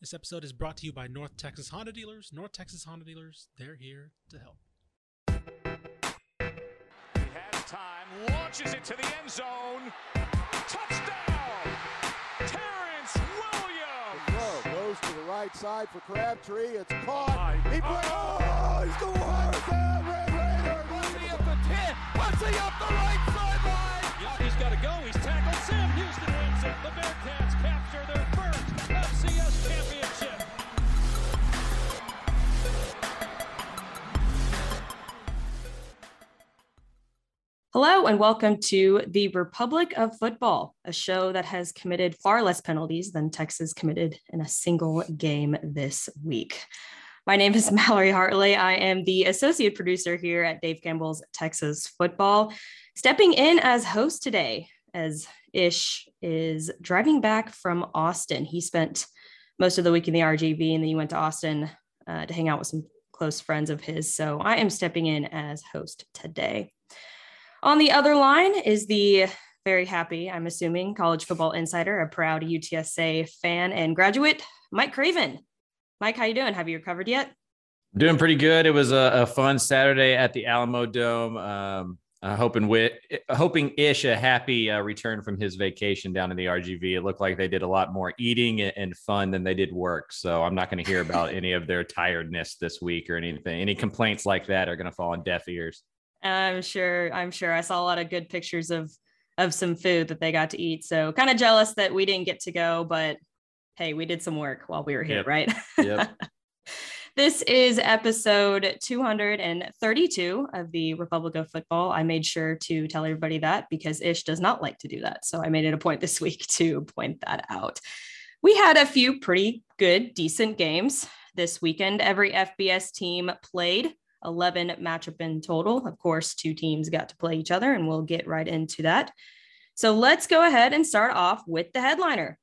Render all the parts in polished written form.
This episode is brought to you by North Texas Honda Dealers. North Texas Honda Dealers, they're here to help. He has time, launches it to the end zone. Touchdown! Terrence Williams! The throw goes to the right side for Crabtree. It's caught. He plays. Oh, he scores! Red Raider! What's he up the 10? What's he up the right sideline? Yeah, he's got to go. He's tackled Sam. Houston wins it. The Bearcats capture their first FCS championship. Hello and welcome to the Republic of Football, a show that has committed far less penalties than Texas committed in a single game this week. My name is Mallory Hartley. I am the associate producer here at Dave Campbell's Texas Football. Stepping in as host today, as Ish is driving back from Austin. He spent most of the week in the RGV and then he went to Austin to hang out with some close friends of his. So I am stepping in as host today. On the other line is the very happy, I'm assuming, college football insider, a proud UTSA fan and graduate, Mike Craven. Mike, how you doing? Have you recovered yet? Doing pretty good. It was a fun Saturday at the Alamo Dome. Hoping Ish a happy return from his vacation down in the RGV. It looked like they did a lot more eating and fun than they did work. So I'm not going to hear about any of their tiredness this week or anything. Any complaints like that are going to fall on deaf ears. I'm sure. I saw a lot of good pictures of some food that they got to eat. So kind of jealous that we didn't get to go, but hey, we did some work while we were here, right? Yep. This is episode 232 of the Republic of Football. I made sure to tell everybody that because Ish does not like to do that. So I made it a point this week to point that out. We had a few pretty good, decent games this weekend. Every FBS team played. 11 matchup in total. Of course, two teams got to play each other, and we'll get right into that. So let's go ahead and start off with the headliner.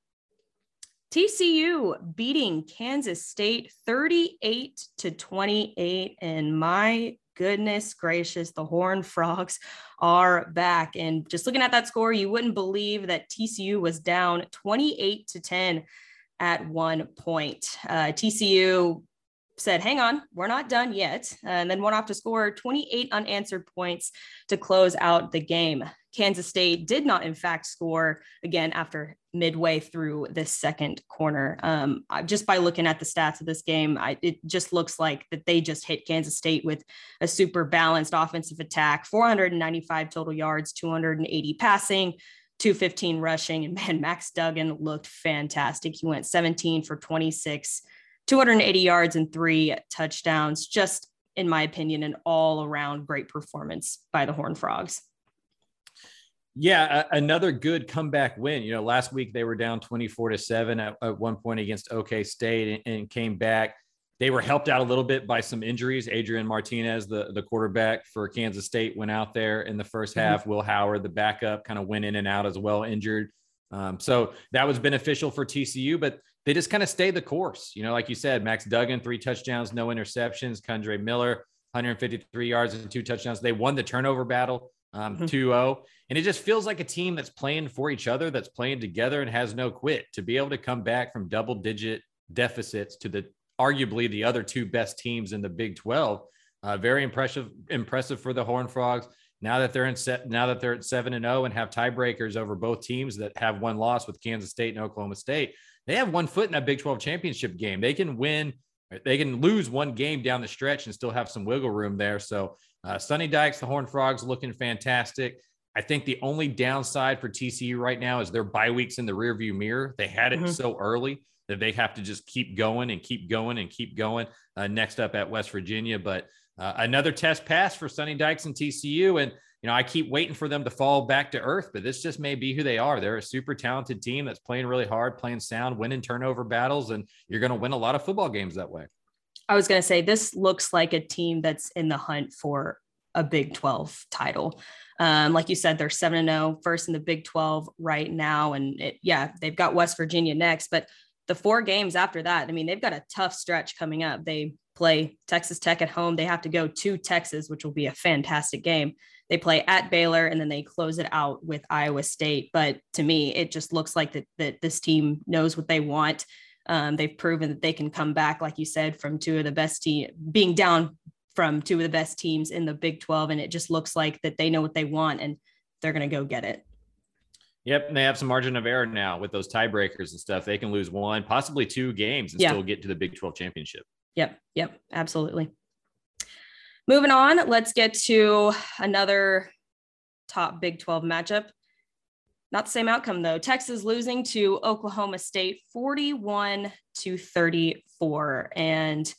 TCU beating Kansas State 38-28. And my goodness gracious, the Horned Frogs are back. And just looking at that score, you wouldn't believe that TCU was down 28-10 at one point. TCU said, hang on, we're not done yet. And then went off to score 28 unanswered points to close out the game. Kansas State did not, in fact, score again after midway through the second quarter. Just by looking at the stats of this game, it just looks like that they just hit Kansas State with a super balanced offensive attack, 495 total yards, 280 passing, 215 rushing. And man, Max Duggan looked fantastic. He went 17 for 26, 280 yards and 3 touchdowns. Just, in my opinion, an all-around great performance by the Horned Frogs. Yeah, another good comeback win. You know, last week they were down 24-7 at one point against OK State and came back. They were helped out a little bit by some injuries. Adrian Martinez, the quarterback for Kansas State, went out there in the first half. Mm-hmm. Will Howard, the backup, kind of went in and out as well, injured. So that was beneficial for TCU, but they just kind of stayed the course. You know, like you said, Max Duggan, 3 touchdowns, no interceptions. Kendre Miller, 153 yards and 2 touchdowns. They won the turnover battle 2-0. And it just feels like a team that's playing for each other, that's playing together and has no quit. To be able to come back from double-digit deficits to arguably the other 2 best teams in the Big 12, very impressive for the Horned Frogs. Now that they're at 7-0 and have tiebreakers over both teams that have one loss with Kansas State and Oklahoma State, they have one foot in that Big 12 championship game. They can lose one game down the stretch and still have some wiggle room there. So Sonny Dykes, the Horned Frogs, looking fantastic. I think the only downside for TCU right now is their bye weeks in the rearview mirror. They had it so early that they have to just keep going and keep going and keep going. Next up at West Virginia, but. Another test pass for Sonny Dykes and TCU. And, you know, I keep waiting for them to fall back to earth, but this just may be who they are. They're a super talented team that's playing really hard, playing sound, winning turnover battles, and you're going to win a lot of football games that way. I was going to say, this looks like a team that's in the hunt for a Big 12 title. Like you said, they're 7-0, first in the Big 12 right now. And they've got West Virginia next, but the 4 games after that, I mean, they've got a tough stretch coming up. They play Texas Tech at home. They have to go to Texas, which will be a fantastic game. They play at Baylor, and then they close it out with Iowa State. But to me, it just looks like that this team knows what they want. They've proven that they can come back, like you said, from two of the best teams, being down from two of the best teams in the Big 12. And it just looks like that they know what they want and they're going to go get it. Yep. And they have some margin of error now with those tiebreakers and stuff. They can lose one, possibly two games and still get to the Big 12 championship. Yep. Yep. Absolutely. Moving on, let's get to another top Big 12 matchup. Not the same outcome, though. Texas losing to Oklahoma State 41-34. And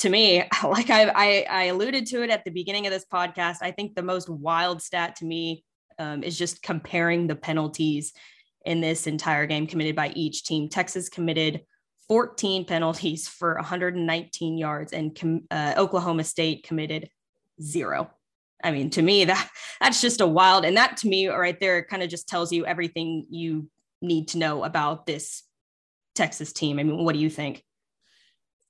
to me, like I alluded to it at the beginning of this podcast, I think the most wild stat to me is just comparing the penalties in this entire game committed by each team. Texas committed 14 penalties for 119 yards, and Oklahoma State committed 0. I mean, to me, that's just a wild, and that to me right there kind of just tells you everything you need to know about this Texas team. I mean, what do you think?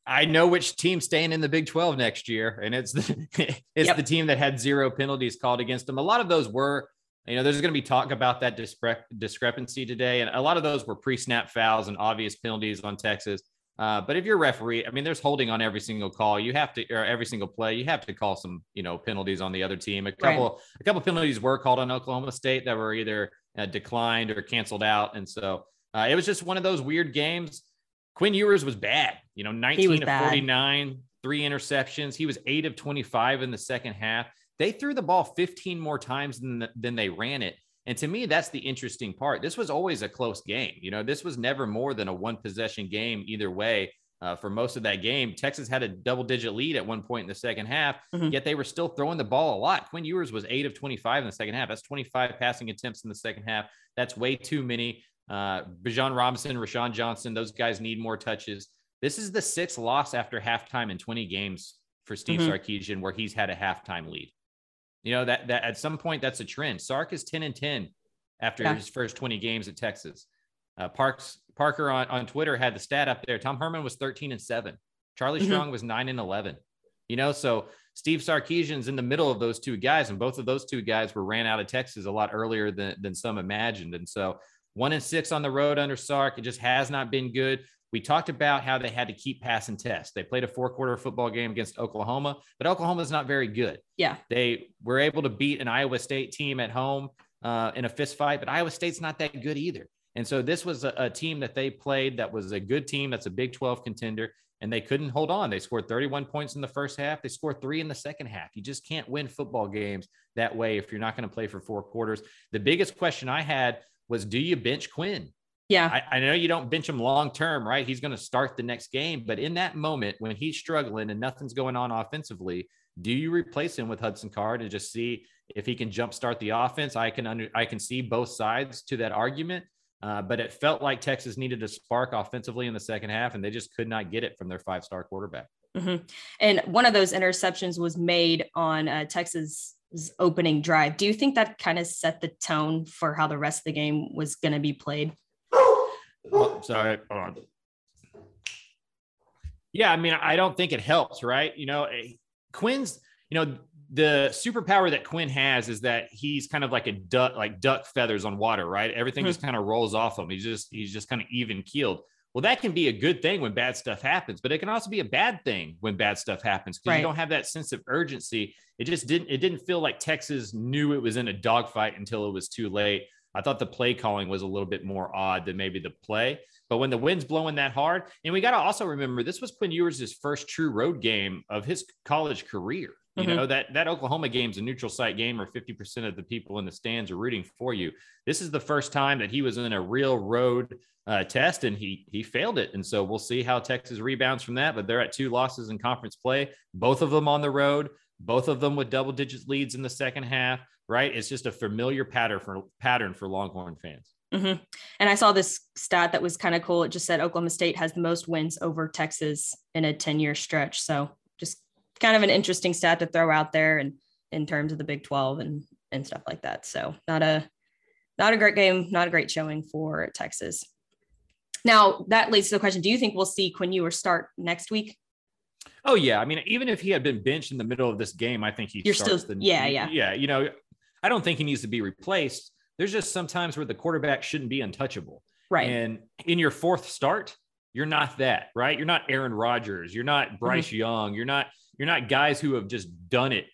I know which team's staying in the Big 12 next year, and it's the team that had 0 penalties called against them. A lot of those were, you know, there's going to be talk about that discrepancy today, and a lot of those were pre-snap fouls and obvious penalties on Texas. But if you're a referee, I mean, there's holding on every single call. You have to, or every single play, you have to call some, you know, penalties on the other team. A couple of penalties were called on Oklahoma State that were either declined or canceled out. And so it was just one of those weird games. Quinn Ewers was bad, you know, 19 of 49, 3 interceptions. He was 8 of 25 in the second half. They threw the ball 15 more times than they ran it. And to me, that's the interesting part. This was always a close game. You know, this was never more than a one-possession game either way. For most of that game, Texas had a double-digit lead at one point in the second half, yet they were still throwing the ball a lot. Quinn Ewers was 8 of 25 in the second half. That's 25 passing attempts in the second half. That's way too many. Bijan Robinson, Rashawn Johnson, those guys need more touches. This is the 6th loss after halftime in 20 games for Steve Sarkisian, where he's had a halftime lead. You know, that at some point, that's a trend. Sark is 10-10 after his first 20 games at Texas. Parker on Twitter had the stat up there. Tom Herman was 13-7. Charlie Strong was 9-11. You know, so Steve Sarkisian's in the middle of those two guys, and both of those two guys were ran out of Texas a lot earlier than some imagined. And so 1-6 on the road under Sark, it just has not been good. We talked about how they had to keep pass and test. They played a 4-quarter football game against Oklahoma, but Oklahoma's not very good. Yeah. They were able to beat an Iowa State team at home in a fist fight, but Iowa State's not that good either. And so this was a team that they played that was a good team. That's a Big 12 contender, and they couldn't hold on. They scored 31 points in the first half. They scored 3 in the second half. You just can't win football games that way if you're not going to play for 4 quarters. The biggest question I had was, do you bench Quinn? Yeah. I know you don't bench him long-term, right? He's going to start the next game, but in that moment when he's struggling and nothing's going on offensively, do you replace him with Hudson Card and just see if he can jumpstart the offense? I can see both sides to that argument, but it felt like Texas needed a spark offensively in the second half, and they just could not get it from their 5-star quarterback. And one of those interceptions was made on Texas' opening drive. Do you think that kind of set the tone for how the rest of the game was going to be played? Oh, sorry. Hold on. Yeah, I mean, I don't think it helps, right? You know, Quinn's, you know, the superpower that Quinn has is that he's kind of like a duck, like duck feathers on water, right? Everything just kind of rolls off him. He's just kind of even keeled. Well, that can be a good thing when bad stuff happens, but it can also be a bad thing when bad stuff happens because you don't have that sense of urgency. It didn't feel like Texas knew it was in a dogfight until it was too late. I thought the play calling was a little bit more odd than maybe the play, but when the wind's blowing that hard, and we got to also remember this was Quinn Ewers' first true road game of his college career. You know, that Oklahoma game's a neutral site game where 50% of the people in the stands are rooting for you. This is the first time that he was in a real road test, and he failed it. And so we'll see how Texas rebounds from that, but they're at 2 losses in conference play, both of them on the road, both of them with double-digit leads in the second half. Right. It's just a familiar pattern for Longhorn fans. And I saw this stat that was kind of cool. It just said Oklahoma State has the most wins over Texas in a 10-year stretch. So just kind of an interesting stat to throw out there, and in terms of the Big 12 and stuff like that. So not a great game, not a great showing for Texas. Now that leads to the question, do you think we'll see Quinn Ewers start next week? Oh yeah. I mean, even if he had been benched in the middle of this game, I think you know, I don't think he needs to be replaced. There's just sometimes where the quarterback shouldn't be untouchable. Right. And in your 4th start, You're not that, right? You're not Aaron Rodgers. You're not Bryce Young. You're not guys who have just done it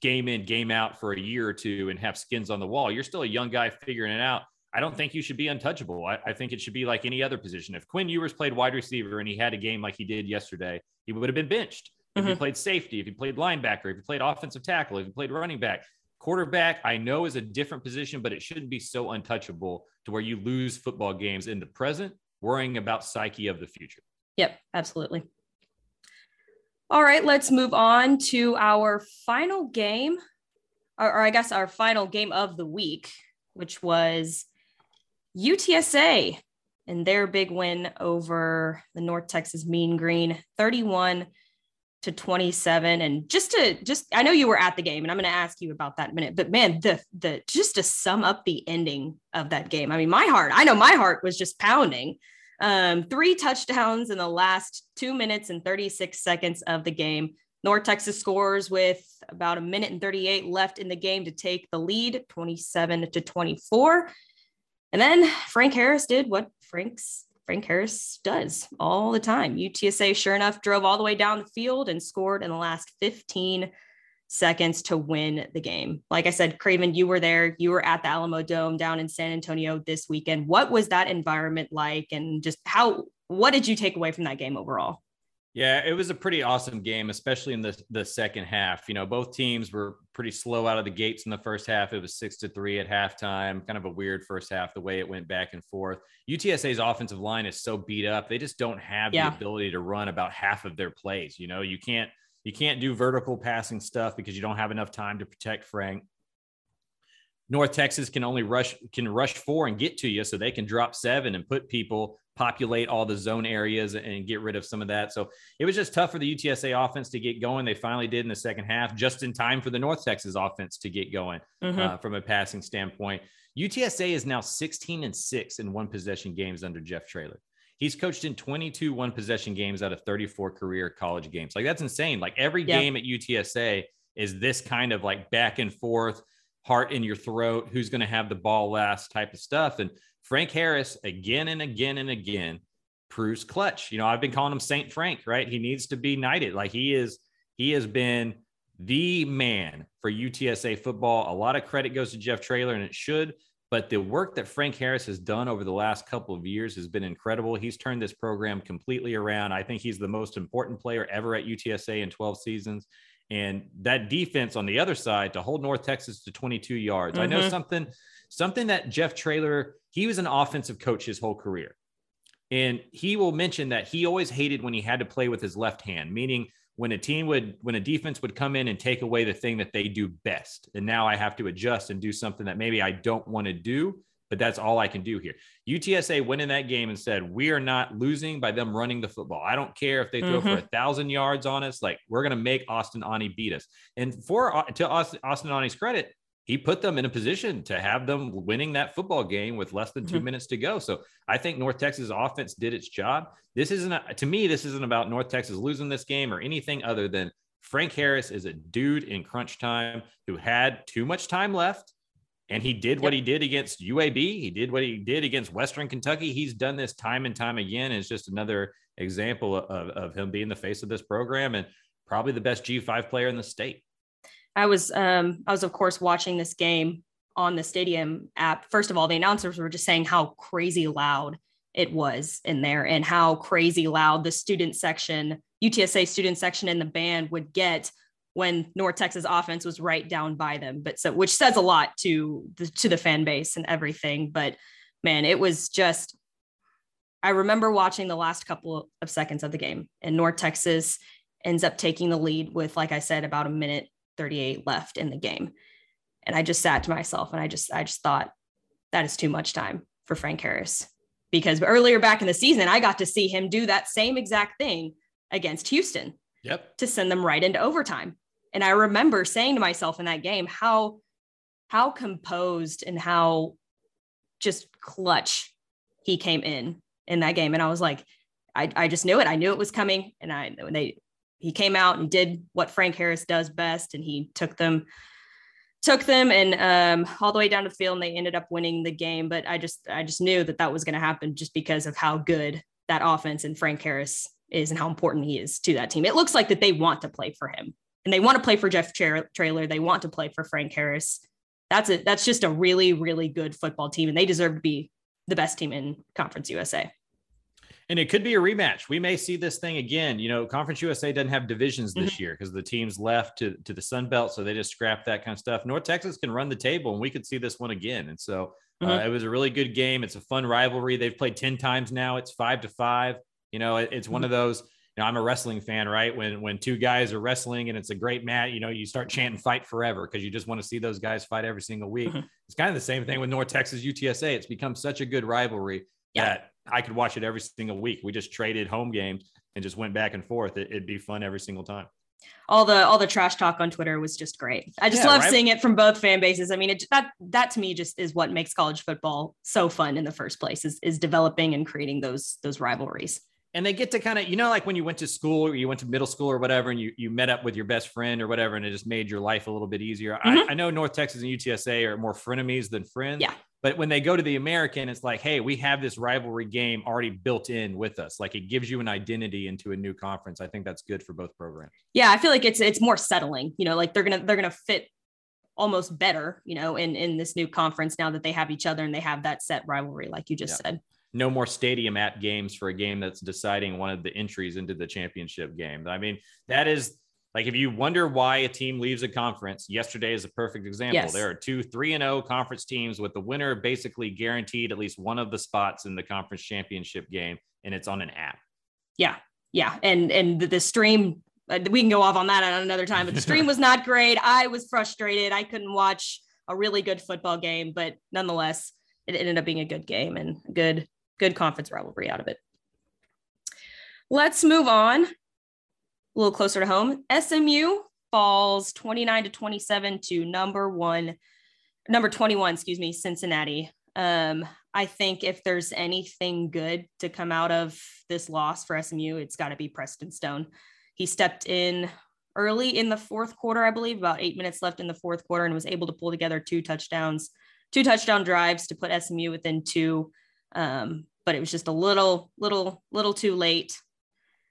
game in, game out for a year or two and have skins on the wall. You're still a young guy figuring it out. I don't think you should be untouchable. I think it should be like any other position. If Quinn Ewers played wide receiver and he had a game like he did yesterday, he would have been benched. If he played safety, if he played linebacker, if he played offensive tackle, if he played running back, quarterback, I know is a different position, but it shouldn't be so untouchable to where you lose football games in the present, worrying about psyche of the future. Yep, absolutely. All right, let's move on to our final game, or I guess our final game of the week, which was UTSA and their big win over the North Texas Mean Green, 31-27. And just I know you were at the game, and I'm going to ask you about that in a minute, but man, the just to sum up the ending of that game, I mean, my heart was just pounding. Three touchdowns in the last 2 minutes and 36 seconds of the game. North Texas scores with about 1:38 left in the game to take the lead, 27-24. And then Frank Harris did what Frank Harris does all the time. UTSA, sure enough, drove all the way down the field and scored in the last 15 seconds to win the game. Like I said, Craven, you were there. You were at the Alamo Dome down in San Antonio this weekend. What was that environment like? And just what did you take away from that game overall? Yeah, it was a pretty awesome game, especially in the second half. You know, both teams were pretty slow out of the gates in the first half. It was 6-3 at halftime, kind of a weird first half, the way it went back and forth. UTSA's offensive line is so beat up. They just don't have the ability to run about half of their plays. You know, you can't do vertical passing stuff because you don't have enough time to protect Frank. North Texas can only rush four and get to you, so they can drop seven and put people, populate all the zone areas and get rid of some of that. So it was just tough for the UTSA offense to get going. They finally did in the second half, just in time for the North Texas offense to get going from a passing standpoint. UTSA is now 16-6 in one possession games under Jeff Traylor. He's coached in 22 one possession games out of 34 career college games. Like, that's insane. Like, every game at UTSA is this kind of like back and forth, heart in your throat, who's going to have the ball last type of stuff. And Frank Harris, again and again and again, proves clutch. You know, I've been calling him Saint Frank, right? He needs to be knighted. Like, he has been the man for UTSA football. A lot of credit goes to Jeff Traylor, and it should, but the work that Frank Harris has done over the last couple of years has been incredible. He's turned this program completely around. I think he's the most important player ever at UTSA in 12 seasons. And that defense on the other side to hold North Texas to 22 yards. I know something that Jeff Traylor, he was an offensive coach his whole career. And he will mention that he always hated when he had to play with his left hand, meaning when a defense would come in and take away the thing that they do best. And now I have to adjust and do something that maybe I don't want to do, but that's all I can do here. UTSA went in that game and said, we are not losing by them running the football. I don't care if they throw for 1,000 yards on us. Like, we're going to make Austin Ani beat us. And to Austin Ani's credit, he put them in a position to have them winning that football game with less than 2 minutes to go. So I think North Texas offense did its job. This isn't about North Texas losing this game or anything other than Frank Harris is a dude in crunch time who had too much time left. And he did what he did against UAB. He did what he did against Western Kentucky. He's done this time and time again. And it's just another example of him being the face of this program and probably the best G5 player in the state. I was of course watching this game on the stadium app. First of all, the announcers were just saying how crazy loud it was in there and how crazy loud the student section, UTSA student section and the band would get when North Texas offense was right down by them. But so, which says a lot to the fan base and everything, but man, it was just, I remember watching the last couple of seconds of the game and North Texas ends up taking the lead with, like I said, about 1:38 left in the game. And I just sat to myself and I just thought, that is too much time for Frank Harris, because earlier back in the season, I got to see him do that same exact thing against Houston to send them right into overtime. And I remember saying to myself in that game, how composed and how just clutch he came in that game. And I was like, I just knew it. I knew it was coming. And he came out and did what Frank Harris does best. And he took them and all the way down to the field, and they ended up winning the game. But I just knew that was going to happen just because of how good that offense and Frank Harris is and how important he is to that team. It looks like that they want to play for him and they want to play for Jeff Traylor. They want to play for Frank Harris. That's just a really, really good football team, and they deserve to be the best team in Conference USA. And it could be a rematch. We may see this thing again. You know, Conference USA doesn't have divisions this year because the teams left to the Sun Belt, so they just scrapped that kind of stuff. North Texas can run the table, and we could see this one again. And so it was a really good game. It's a fun rivalry. They've played 10 times now. It's 5-5. You know, it's one of those, you know, I'm a wrestling fan, right? When two guys are wrestling and it's a great match, you know, you start chanting fight forever because you just want to see those guys fight every single week. It's kind of the same thing with North Texas UTSA. It's become such a good rivalry that I could watch it every single week. We just traded home games and just went back and forth. It'd be fun every single time. All the trash talk on Twitter was just great. I just love seeing it from both fan bases. I mean, that to me just is what makes college football so fun in the first place, is developing and creating those rivalries. And they get to kind of, you know, like when you went to school or you went to middle school or whatever, and you met up with your best friend or whatever, and it just made your life a little bit easier. I know North Texas and UTSA are more frenemies than friends. Yeah. But when they go to the American, it's like, hey, we have this rivalry game already built in with us. Like, it gives you an identity into a new conference. I think that's good for both programs. Yeah, I feel like it's more settling, you know, like they're going to fit almost better, you know, in this new conference now that they have each other and they have that set rivalry, like you just said. No more stadium app games for a game that's deciding one of the entries into the championship game. I mean, that is like, if you wonder why a team leaves a conference, yesterday is a perfect example. Yes. There are 2 3-0 conference teams with the winner basically guaranteed at least one of the spots in the conference championship game, and it's on an app. Yeah. Yeah. And the stream, we can go off on that at another time, but the stream was not great. I was frustrated. I couldn't watch a really good football game, but nonetheless, it ended up being a good game and good conference rivalry out of it. Let's move on. A little closer to home, SMU falls 29-27 to number 21, Cincinnati. I think if there's anything good to come out of this loss for SMU, it's got to be Preston Stone. He stepped in early in the fourth quarter, I believe, about 8 minutes left in the fourth quarter, and was able to pull together two touchdown drives to put SMU within two. But it was just a little too late.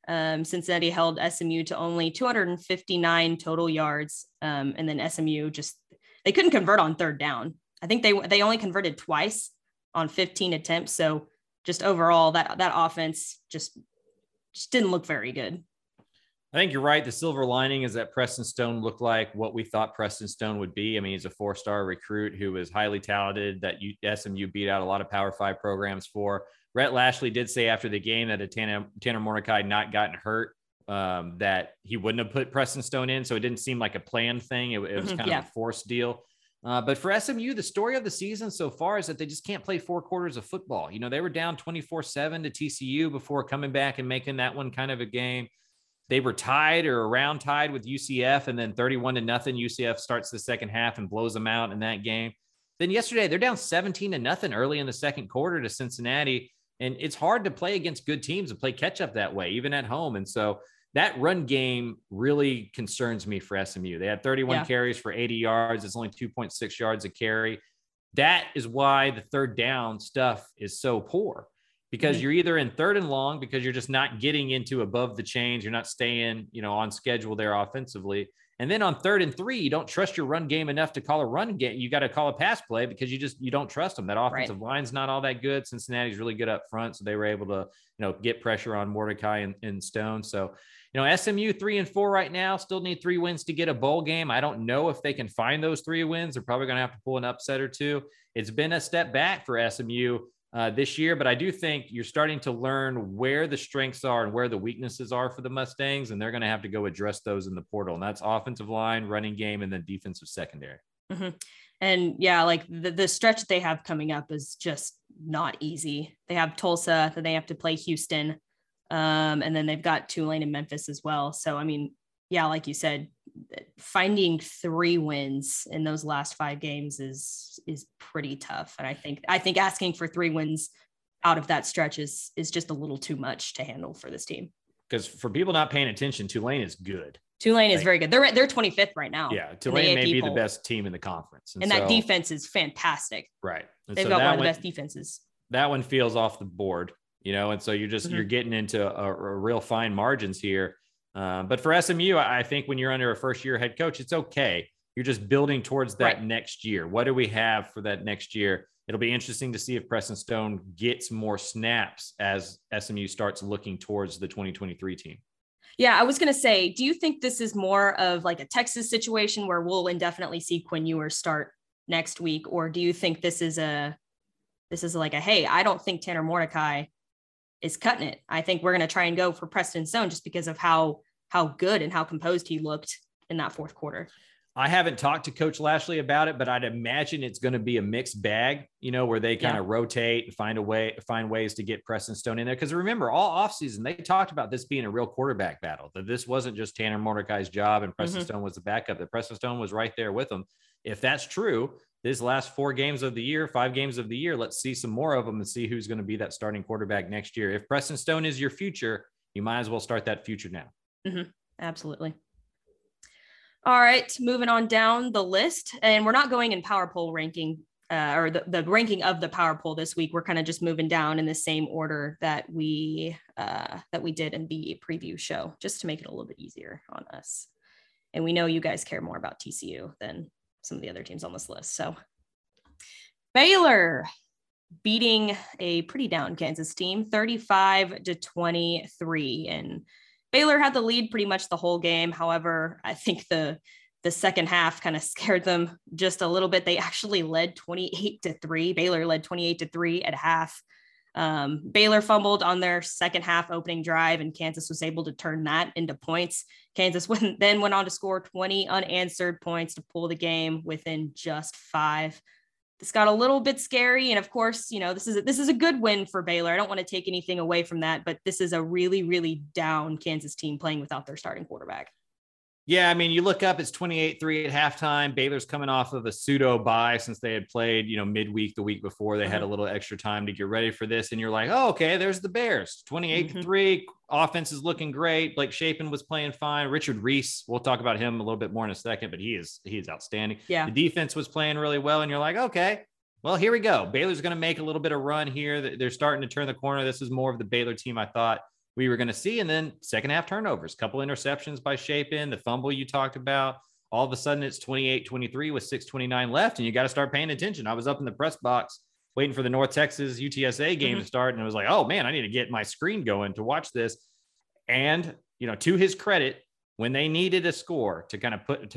Cincinnati held SMU to only 259 total yards. And then SMU they couldn't convert on third down. I think they only converted twice on 15 attempts. So just overall that offense just didn't look very good. I think you're right. The silver lining is that Preston Stone looked like what we thought Preston Stone would be. I mean, he's a 4-star recruit who was highly talented that SMU beat out a lot of Power 5 programs for. Rhett Lashley did say after the game that had Tanner Mordecai not gotten hurt, that he wouldn't have put Preston Stone in. So it didn't seem like a planned thing. It was kind of a forced deal. But for SMU, the story of the season so far is that they just can't play four quarters of football. You know, they were down 24-7 to TCU before coming back and making that one kind of a game. They were tied or around tied with UCF, and then 31-0. UCF starts the second half and blows them out in that game. Then yesterday, they're down 17-0 early in the second quarter to Cincinnati. And it's hard to play against good teams and play catch up that way, even at home. And so that run game really concerns me for SMU. They had 31 carries for 80 yards. It's only 2.6 yards a carry. That is why the third down stuff is so poor, because you're either in third and long because you're just not getting into above the chains. You're not staying, you know, on schedule there offensively. And then on 3rd and 3, you don't trust your run game enough to call a run game. You got to call a pass play because you don't trust them. That offensive line's not all that good. Cincinnati's really good up front, so they were able to, you know, get pressure on Mordecai and Stone. So, you know, SMU 3-4 right now, still need 3 wins to get a bowl game. I don't know if they can find those 3 wins. They're probably going to have to pull an upset or two. It's been a step back for SMU this year, but I do think you're starting to learn where the strengths are and where the weaknesses are for the Mustangs, and they're going to have to go address those in the portal. And that's offensive line, running game, and then defensive secondary. And yeah, like the stretch that they have coming up is just not easy. They have Tulsa, then they have to play Houston, and then they've got Tulane and Memphis as well. So, I mean, yeah, like you said, finding 3 wins in those last 5 games is pretty tough. And I think asking for 3 wins out of that stretch is just a little too much to handle for this team. Because for people not paying attention, Tulane is good. Tulane is very good. They're 25th right now. Yeah. Tulane may be the best team in the conference. And that defense is fantastic. Right. They've got one of the best defenses. That one feels off the board. you know, and so you're just, you're getting into a real fine margins here. But for SMU, I think when you're under a first year head coach, it's okay. You're just building towards that next year. What do we have for that next year? It'll be interesting to see if Preston Stone gets more snaps as SMU starts looking towards the 2023 team. Yeah, I was going to say, do you think this is more of like a Texas situation where we'll indefinitely see Quinn Ewers start next week? Or do you think this is like a, hey, I don't think Tanner Mordecai is cutting it. I think we're going to try and go for Preston Stone just because of how good and how composed he looked in that fourth quarter. I haven't talked to Coach Lashley about it, but I'd imagine it's going to be a mixed bag, you know, where they kind of rotate and find ways to get Preston Stone in there. Because remember, all offseason, they talked about this being a real quarterback battle, that this wasn't just Tanner Mordecai's job and Preston Stone was the backup, that Preston Stone was right there with them. If that's true, this last five games of the year, let's see some more of them and see who's going to be that starting quarterback next year. If Preston Stone is your future, you might as well start that future now. Mm-hmm. Absolutely. All right, moving on down the list, and we're not going in power poll ranking or the ranking of the power poll this week. We're kind of just moving down in the same order that we did in the preview show, just to make it a little bit easier on us. And we know you guys care more about TCU than some of the other teams on this list. So Baylor beating a pretty down Kansas team, 35-23, and Baylor had the lead pretty much the whole game. However, I think the second half kind of scared them just a little bit. They actually led 28-3. Baylor led 28-3 at half. Baylor fumbled on their second half opening drive, and Kansas was able to turn that into points. Kansas then went on to score 20 unanswered points to pull the game within just 5. This got a little bit scary. And of course, you know, this is a good win for Baylor. I don't want to take anything away from that, but this is a really, really down Kansas team playing without their starting quarterback. Yeah. I mean, you look up, it's 28-3 at halftime. Baylor's coming off of a pseudo bye since they had played, you know, midweek the week before. They had a little extra time to get ready for this. And you're like, oh, okay, there's the Bears. 28-3. Offense is looking great. Blake Shapen was playing fine. Richard Reese, we'll talk about him a little bit more in a second, but he is outstanding. Yeah. The defense was playing really well. And you're like, okay, well, here we go. Baylor's going to make a little bit of run here. They're starting to turn the corner. This is more of the Baylor team I thought we were going to see. And then second half turnovers, couple interceptions by Shapen, the fumble you talked about. All of a sudden it's 28-23 with 6:29 left, and you got to start paying attention. I was up in the press box waiting for the North Texas UTSA game to start, and it was like, oh man, I need to get my screen going to watch this. And you know, to his credit, when they needed a score to kind of put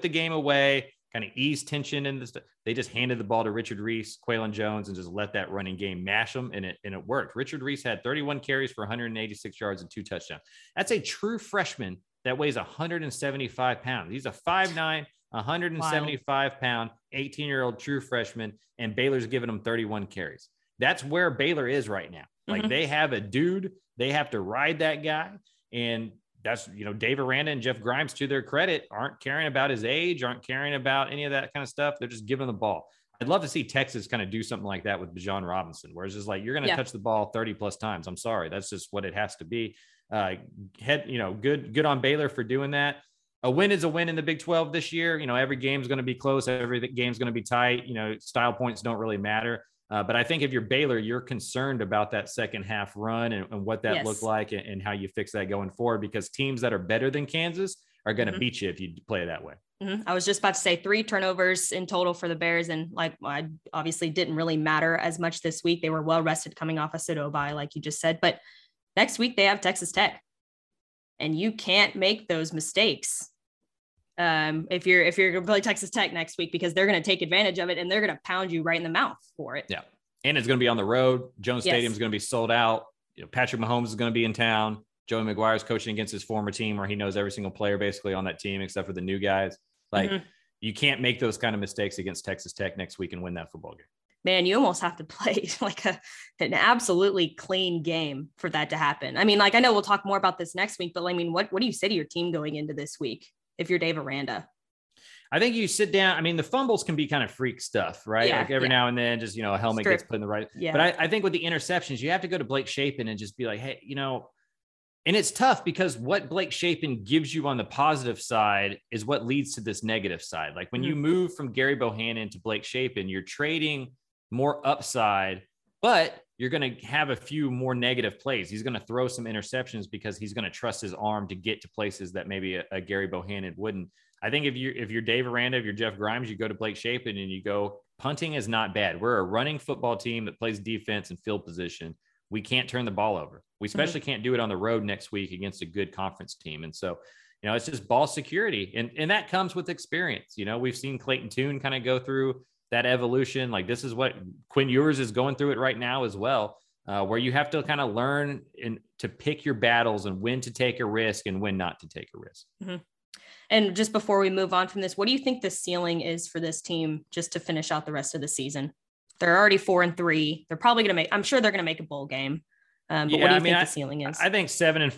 the game away, kind of ease tension in this, they just handed the ball to Richard Reese, Quaylon Jones, and just let that running game mash them, and it worked. Richard Reese had 31 carries for 186 yards and 2 touchdowns. That's a true freshman that weighs 175 pounds. He's a 5'9", 175-pound, 18-year-old true freshman, and Baylor's giving him 31 carries. That's where Baylor is right now. Like, they have a dude, they have to ride that guy, and that's, you know, Dave Aranda and Jeff Grimes, to their credit, aren't caring about his age, aren't caring about any of that kind of stuff. They're just giving the ball. I'd love to see Texas kind of do something like that with Bijan Robinson, where it's just like, you're going to touch the ball 30 plus times. I'm sorry. That's just what it has to be. Good on Baylor for doing that. A win is a win in the Big 12 this year. You know, every game's going to be close. Every game's going to be tight. You know, style points don't really matter. But I think if you're Baylor, you're concerned about that second half run and what that looked like and how you fix that going forward, because teams that are better than Kansas are going to beat you if you play that way. I was just about to say 3 turnovers in total for the Bears. And like, I obviously didn't really matter as much this week. They were well rested coming off a pseudo bye, like you just said, but next week they have Texas Tech and you can't make those mistakes. If you're going to play Texas Tech next week, because they're going to take advantage of it and they're going to pound you right in the mouth for it. Yeah. And it's going to be on the road. Jones Stadium is going to be sold out. You know, Patrick Mahomes is going to be in town. Joey McGuire is coaching against his former team, where he knows every single player basically on that team, except for the new guys. Like, you can't make those kind of mistakes against Texas Tech next week and win that football game. Man, you almost have to play like an absolutely clean game for that to happen. I mean, like, I know we'll talk more about this next week, but I mean, what do you say to your team going into this week if you're Dave Aranda? I think you sit down. I mean, the fumbles can be kind of freak stuff, right? Yeah, like every now and then, just, you know, a helmet gets put in the right. Yeah. But I think with the interceptions, you have to go to Blake Shapen and just be like, hey, you know, and it's tough because what Blake Shapen gives you on the positive side is what leads to this negative side. Like, when you move from Gary Bohannon to Blake Shapen, you're trading more upside but you're going to have a few more negative plays. He's going to throw some interceptions because he's going to trust his arm to get to places that maybe a Gary Bohannon wouldn't. I think if you're Dave Aranda, if you're Jeff Grimes, you go to Blake Shapen and you go, punting is not bad. We're a running football team that plays defense and field position. We can't turn the ball over. We especially can't do it on the road next week against a good conference team. And so, you know, it's just ball security. And that comes with experience. You know, we've seen Clayton Tune kind of go through that evolution. Like, this is what Quinn Ewers is going through it right now as well, where you have to kind of learn and to pick your battles and when to take a risk and when not to take a risk. Mm-hmm. And just before we move on from this, what do you think the ceiling is for this team just to finish out the rest of the season? They're already 4-3. They're probably going to make, I'm sure they're going to make a bowl game. But what do you think the ceiling is? I think 7-5,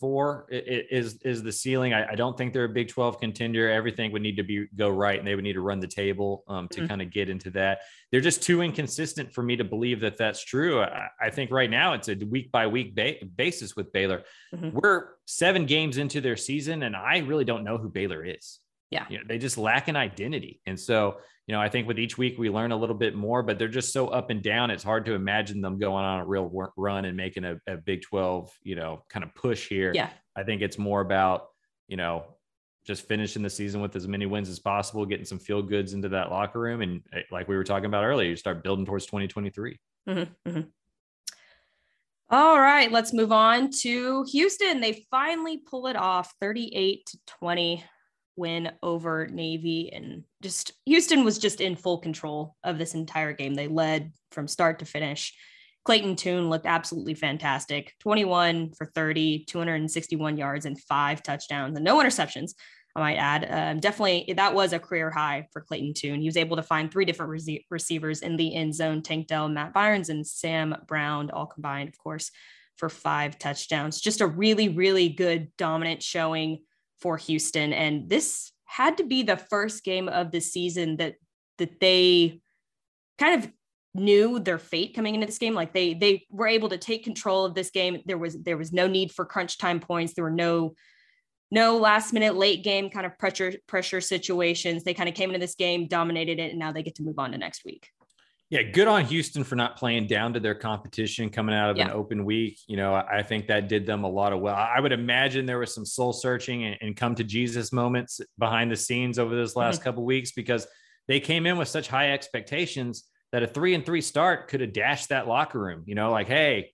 8-4 is the ceiling. I don't think they're a Big 12 contender. Everything would need to go right, and they would need to run the table to kind of get into that. They're just too inconsistent for me to believe that that's true. I think right now it's a week-by-week basis with Baylor. Mm-hmm. We're 7 games into their season, and I really don't know who Baylor is. Yeah. You know, they just lack an identity. And so, you know, I think with each week we learn a little bit more, but they're just so up and down. It's hard to imagine them going on a real run and making a Big 12, you know, kind of push here. Yeah. I think it's more about, you know, just finishing the season with as many wins as possible, getting some feel goods into that locker room. And like we were talking about earlier, you start building towards 2023. Mm-hmm, mm-hmm. All right, let's move on to Houston. They finally pull it off, 38-20. Win over Navy, and just Houston was just in full control of this entire game. They led from start to finish. Clayton Tune looked absolutely fantastic. 21 for 30, 261 yards and 5 touchdowns and no interceptions, I might add. Definitely, that was a career high for Clayton Tune. He was able to find 3 different receivers in the end zone, Tank Dell, Matt Byrnes, and Sam Brown, all combined, of course, for 5 touchdowns. Just a really, really good dominant showing for Houston. And this had to be the first game of the season that they kind of knew their fate coming into this game. Like they were able to take control of this game. There was no need for crunch time points. There were no last minute late game kind of pressure situations. They kind of came into this game, dominated it, and now they get to move on to next week. Yeah, good on Houston for not playing down to their competition coming out of an open week. You know, I think that did them a lot of well. I would imagine there was some soul searching and come to Jesus moments behind the scenes over this last couple of weeks, because they came in with such high expectations that a 3-3 start could have dashed that locker room. You know, like, hey,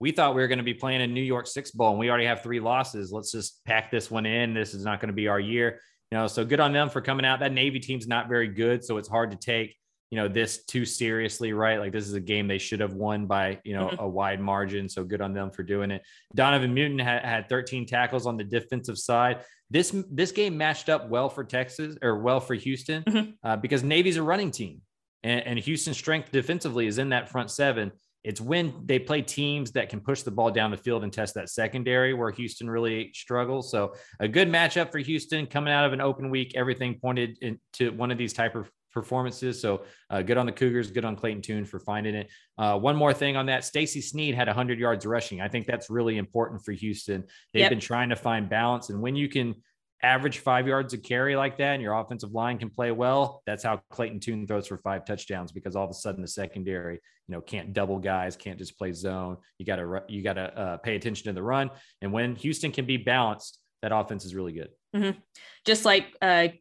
we thought we were going to be playing a New York Six Bowl and we already have 3 losses. Let's just pack this one in. This is not going to be our year. You know, so good on them for coming out. That Navy team's not very good, so it's hard to take, you know, this too seriously, right? Like, this is a game they should have won by, you know, a wide margin. So good on them for doing it. Donovan Newton had 13 tackles on the defensive side. This game matched up well for Texas, or well for Houston, because Navy's a running team, and Houston's strength defensively is in that front 7. It's when they play teams that can push the ball down the field and test that secondary where Houston really struggles. So a good matchup for Houston coming out of an open week. Everything pointed to one of these type of performances. So good on the Cougars, good on Clayton Tune for finding it. One more thing on that, Stacy Snead had 100 yards rushing. I think that's really important for Houston. They've been trying to find balance. And when you can average 5 yards a carry like that and your offensive line can play well, that's how Clayton Tune throws for 5 touchdowns, because all of a sudden the secondary, you know, can't double guys, can't just play zone. You got to pay attention to the run. And when Houston can be balanced, that offense is really good. Mm-hmm. Just like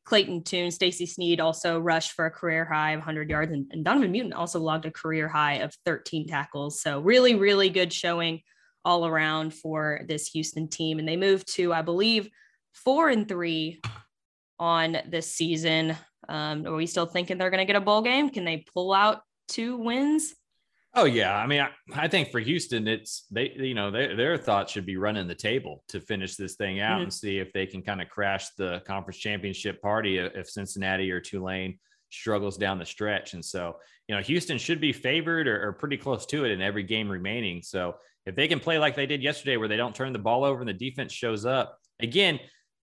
Clayton Tune, Stacy Snead also rushed for a career high of 100 yards, and Donovan Newton also logged a career high of 13 tackles. So really, really good showing all around for this Houston team. And they moved to, I believe, 4-3 on this season. Are we still thinking they're going to get a bowl game? Can they pull out 2 wins? Oh yeah. I mean, I think for Houston, it's, they, you know, their thoughts should be running the table to finish this thing out and see if they can kind of crash the conference championship party if Cincinnati or Tulane struggles down the stretch. And so, you know, Houston should be favored or pretty close to it in every game remaining. So if they can play like they did yesterday, where they don't turn the ball over and the defense shows up again,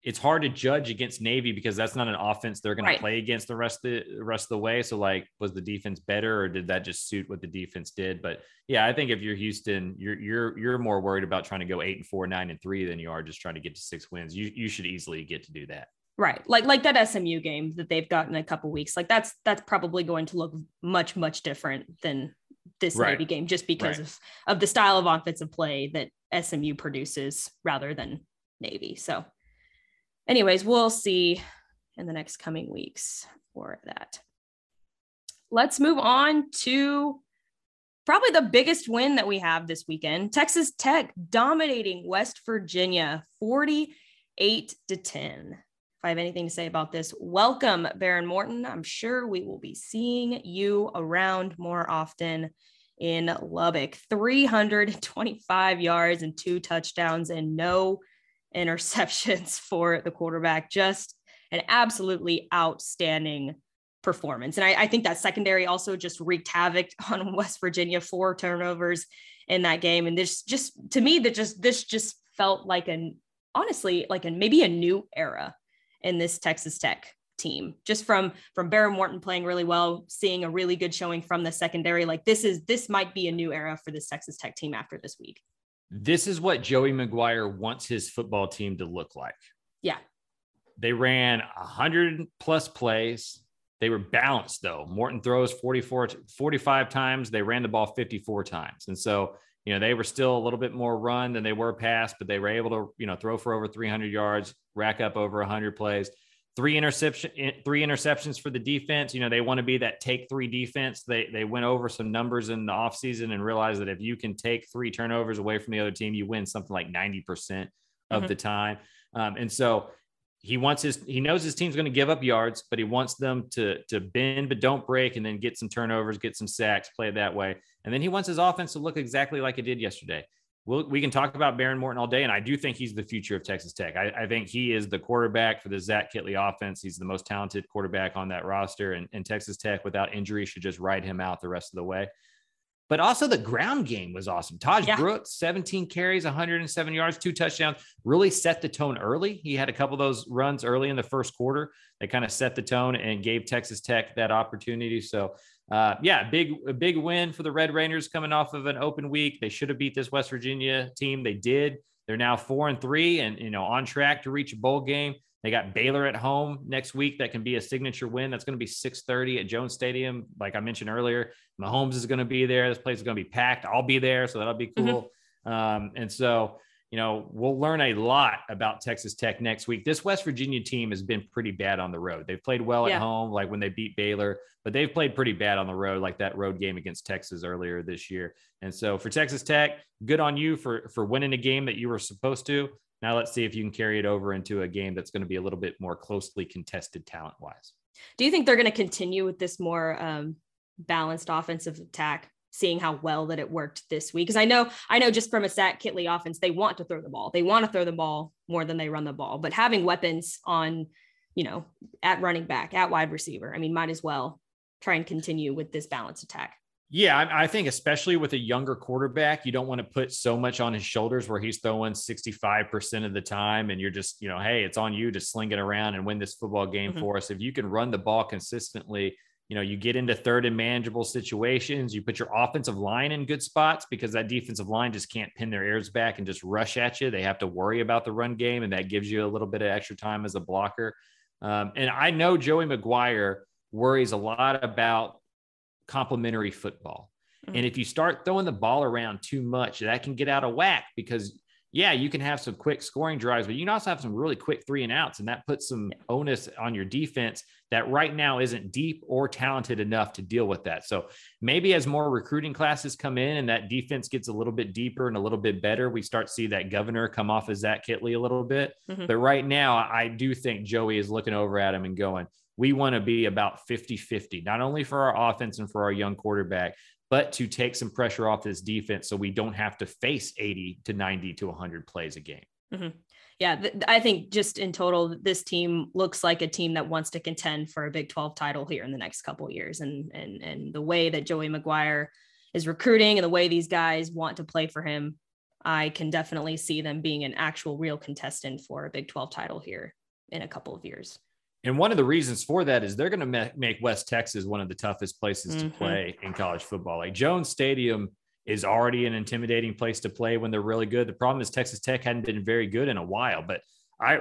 it's hard to judge against Navy because that's not an offense they're going to play against the rest of the way. So, like, was the defense better, or did that just suit what the defense did? But yeah, I think if you're Houston, you're more worried about trying to go 8-4, 9-3 than you are just trying to get to 6 wins. You should easily get to do that. Right. Like that SMU game that they've gotten a couple weeks, like that's probably going to look much, much different than this Navy game just because of the style of offensive play that SMU produces rather than Navy. So anyways, we'll see in the next coming weeks for that. Let's move on to probably the biggest win that we have this weekend. Texas Tech dominating West Virginia 48-10. If I have anything to say about this, welcome, Behren Morton. I'm sure we will be seeing you around more often in Lubbock. 325 yards and 2 touchdowns and no interceptions for the quarterback. Just an absolutely outstanding performance. And I think that secondary also just wreaked havoc on West Virginia. 4 turnovers in that game. And this just, to me, this just felt like honestly, maybe a new era in this Texas Tech team, just from Behren Morton playing really well, seeing a really good showing from the secondary. Like this might be a new era for this Texas Tech team after this week. This is what Joey McGuire wants his football team to look like. Yeah. They ran 100+ plays. They were balanced though. Morton throws 45 times. They ran the ball 54 times. And so, you know, they were still a little bit more run than they were pass, but they were able to, you know, throw for over 300 yards, rack up over 100 plays, 3 interceptions for the defense. You know, they want to be that take 3 defense. They went over some numbers in the offseason and realized that if you can take 3 turnovers away from the other team, you win something like 90% of the time. And so he knows his team's going to give up yards, but he wants them to bend, but don't break, and then get some turnovers, get some sacks, play it that way. And then he wants his offense to look exactly like it did yesterday. We can talk about Behren Morton all day. And I do think he's the future of Texas Tech. I think he is the quarterback for the Zach Kittley offense. He's the most talented quarterback on that roster, and Texas Tech without injury should just ride him out the rest of the way. But also the ground game was awesome. Taj Brooks, 17 carries, 107 yards, 2 touchdowns, really set the tone early. He had a couple of those runs early in the first quarter. They kind of set the tone and gave Texas Tech that opportunity. So a big win for the Red Raiders coming off of an open week. They should have beat this West Virginia team. They did. They're now 4-3 and, you know, on track to reach a bowl game. They got Baylor at home next week. That can be a signature win. That's going to be 6:30 at Jones Stadium. Like I mentioned earlier, Mahomes is going to be there. This place is going to be packed. I'll be there. So that'll be cool. And so, you know, we'll learn a lot about Texas Tech next week. This West Virginia team has been pretty bad on the road. They've played well at home, like when they beat Baylor, but they've played pretty bad on the road, like that road game against Texas earlier this year. And so for Texas Tech, good on you for winning a game that you were supposed to. Now let's see if you can carry it over into a game that's going to be a little bit more closely contested talent-wise. Do you think they're going to continue with this more balanced offensive attack, seeing how well that it worked this week? Because I know just from a Zach Kittley offense, they want to throw the ball. They want to throw the ball more than they run the ball. But having weapons on, you know, at running back, at wide receiver, I mean, might as well try and continue with this balanced attack. Yeah, I think especially with a younger quarterback, you don't want to put so much on his shoulders where he's throwing 65% of the time and you're just, you know, hey, it's on you to sling it around and win this football game for us. If you can run the ball consistently, you know, you get into third and manageable situations, you put your offensive line in good spots because that defensive line just can't pin their ears back and just rush at you. They have to worry about the run game, and that gives you a little bit of extra time as a blocker. And I know Joey McGuire worries a lot about complimentary football. And if you start throwing the ball around too much, that can get out of whack because you can have some quick scoring drives, but you can also have some really quick 3-and-outs. And that puts some onus on your defense that right now isn't deep or talented enough to deal with that. So maybe as more recruiting classes come in and that defense gets a little bit deeper and a little bit better, we start to see that governor come off as Zach Kittley a little bit. But right now I do think Joey is looking over at him and going, we want to be about 50-50, not only for our offense and for our young quarterback, but to take some pressure off this defense so we don't have to face 80 to 90 to 100 plays a game. Yeah, I think just in total, this team looks like a team that wants to contend for a Big 12 title here in the next couple of years. And the way that Joey McGuire is recruiting and the way these guys want to play for him, I can definitely see them being an actual real contestant for a Big 12 title here in a couple of years. And one of the reasons for that is they're going to make West Texas one of the toughest places to play in college football. Like Jones Stadium is already an intimidating place to play when they're really good. The problem is Texas Tech hadn't been very good in a while, but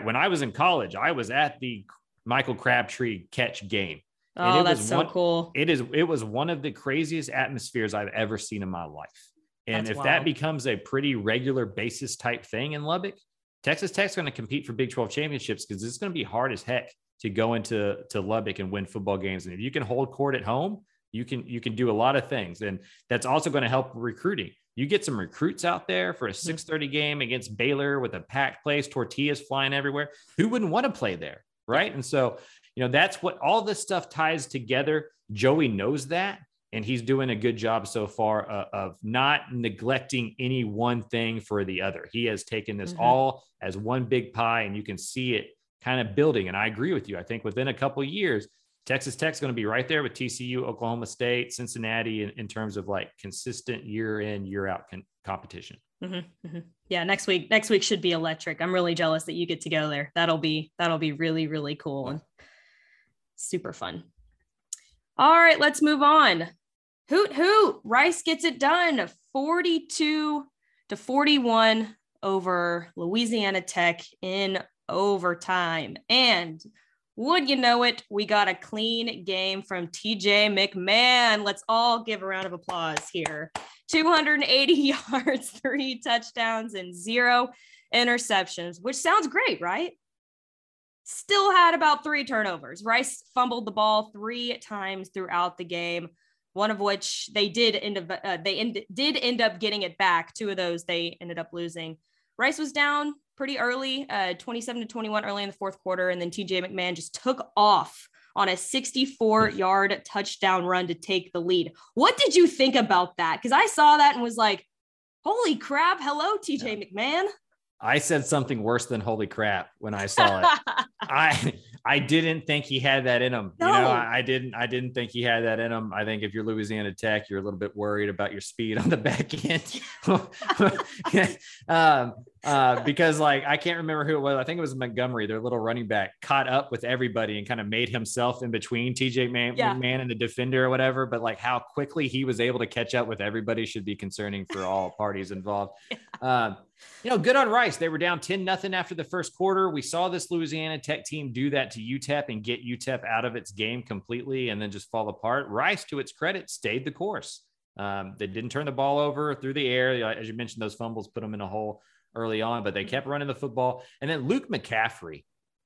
when I was in college, I was at the Michael Crabtree catch game Oh, that's so cool. It was one of the craziest atmospheres I've ever seen in my life. And if that becomes a pretty regular basis type thing in Lubbock, Texas Tech's going to compete for Big 12 championships because it's going to be hard as heck to go into Lubbock and win football games. And if you can hold court at home, you can do a lot of things. And that's also going to help recruiting. You get some recruits out there for a 6:30 game against Baylor with a packed place, tortillas flying everywhere. Who wouldn't want to play there, right? And so, you know, that's what all this stuff ties together. Joey knows that, and he's doing a good job so far of not neglecting any one thing for the other. He has taken this all as one big pie, and you can see it kind of building. And I agree with you. I think within a couple of years, Texas Tech's going to be right there with TCU, Oklahoma State, Cincinnati in terms of like consistent year in, year out competition. Yeah. Next week should be electric. I'm really jealous that you get to go there. That'll be really, really cool and super fun. All right, let's move on. Hoot, hoot. Rice gets it done. 42-41 over Louisiana Tech in overtime. And would you know it, we got a clean game from TJ McMahon. Let's all give a round of applause here. 280 yards, 3 touchdowns, and 0 interceptions, which sounds great, right? Still had about 3 turnovers. Rice fumbled the ball 3 times throughout the game, one of which they did end up getting it back. 2 of those they ended up losing. Rice was down pretty early, 27-21 early in the fourth quarter, and then TJ McMahon just took off on a 64-yard touchdown run to take the lead. What did you think about that? Because I saw that and was like, holy crap, hello, TJ McMahon. I said something worse than holy crap when I saw it. I didn't think he had that in him. No. You know, I didn't think he had that in him. I think if you're Louisiana Tech, you're a little bit worried about your speed on the back end. Because like, I can't remember who it was. I think it was Montgomery, their little running back, caught up with everybody and kind of made himself in between TJ McMahon and the defender or whatever. But like how quickly he was able to catch up with everybody should be concerning for all parties involved. You know, good on Rice. They were down 10-0 after the first quarter. We saw this Louisiana Tech team do that to UTEP and get UTEP out of its game completely and then just fall apart. Rice, to its credit, stayed the course. They didn't turn the ball over through the air. As you mentioned, those fumbles put them in a hole early on, but they kept running the football. And then Luke McCaffrey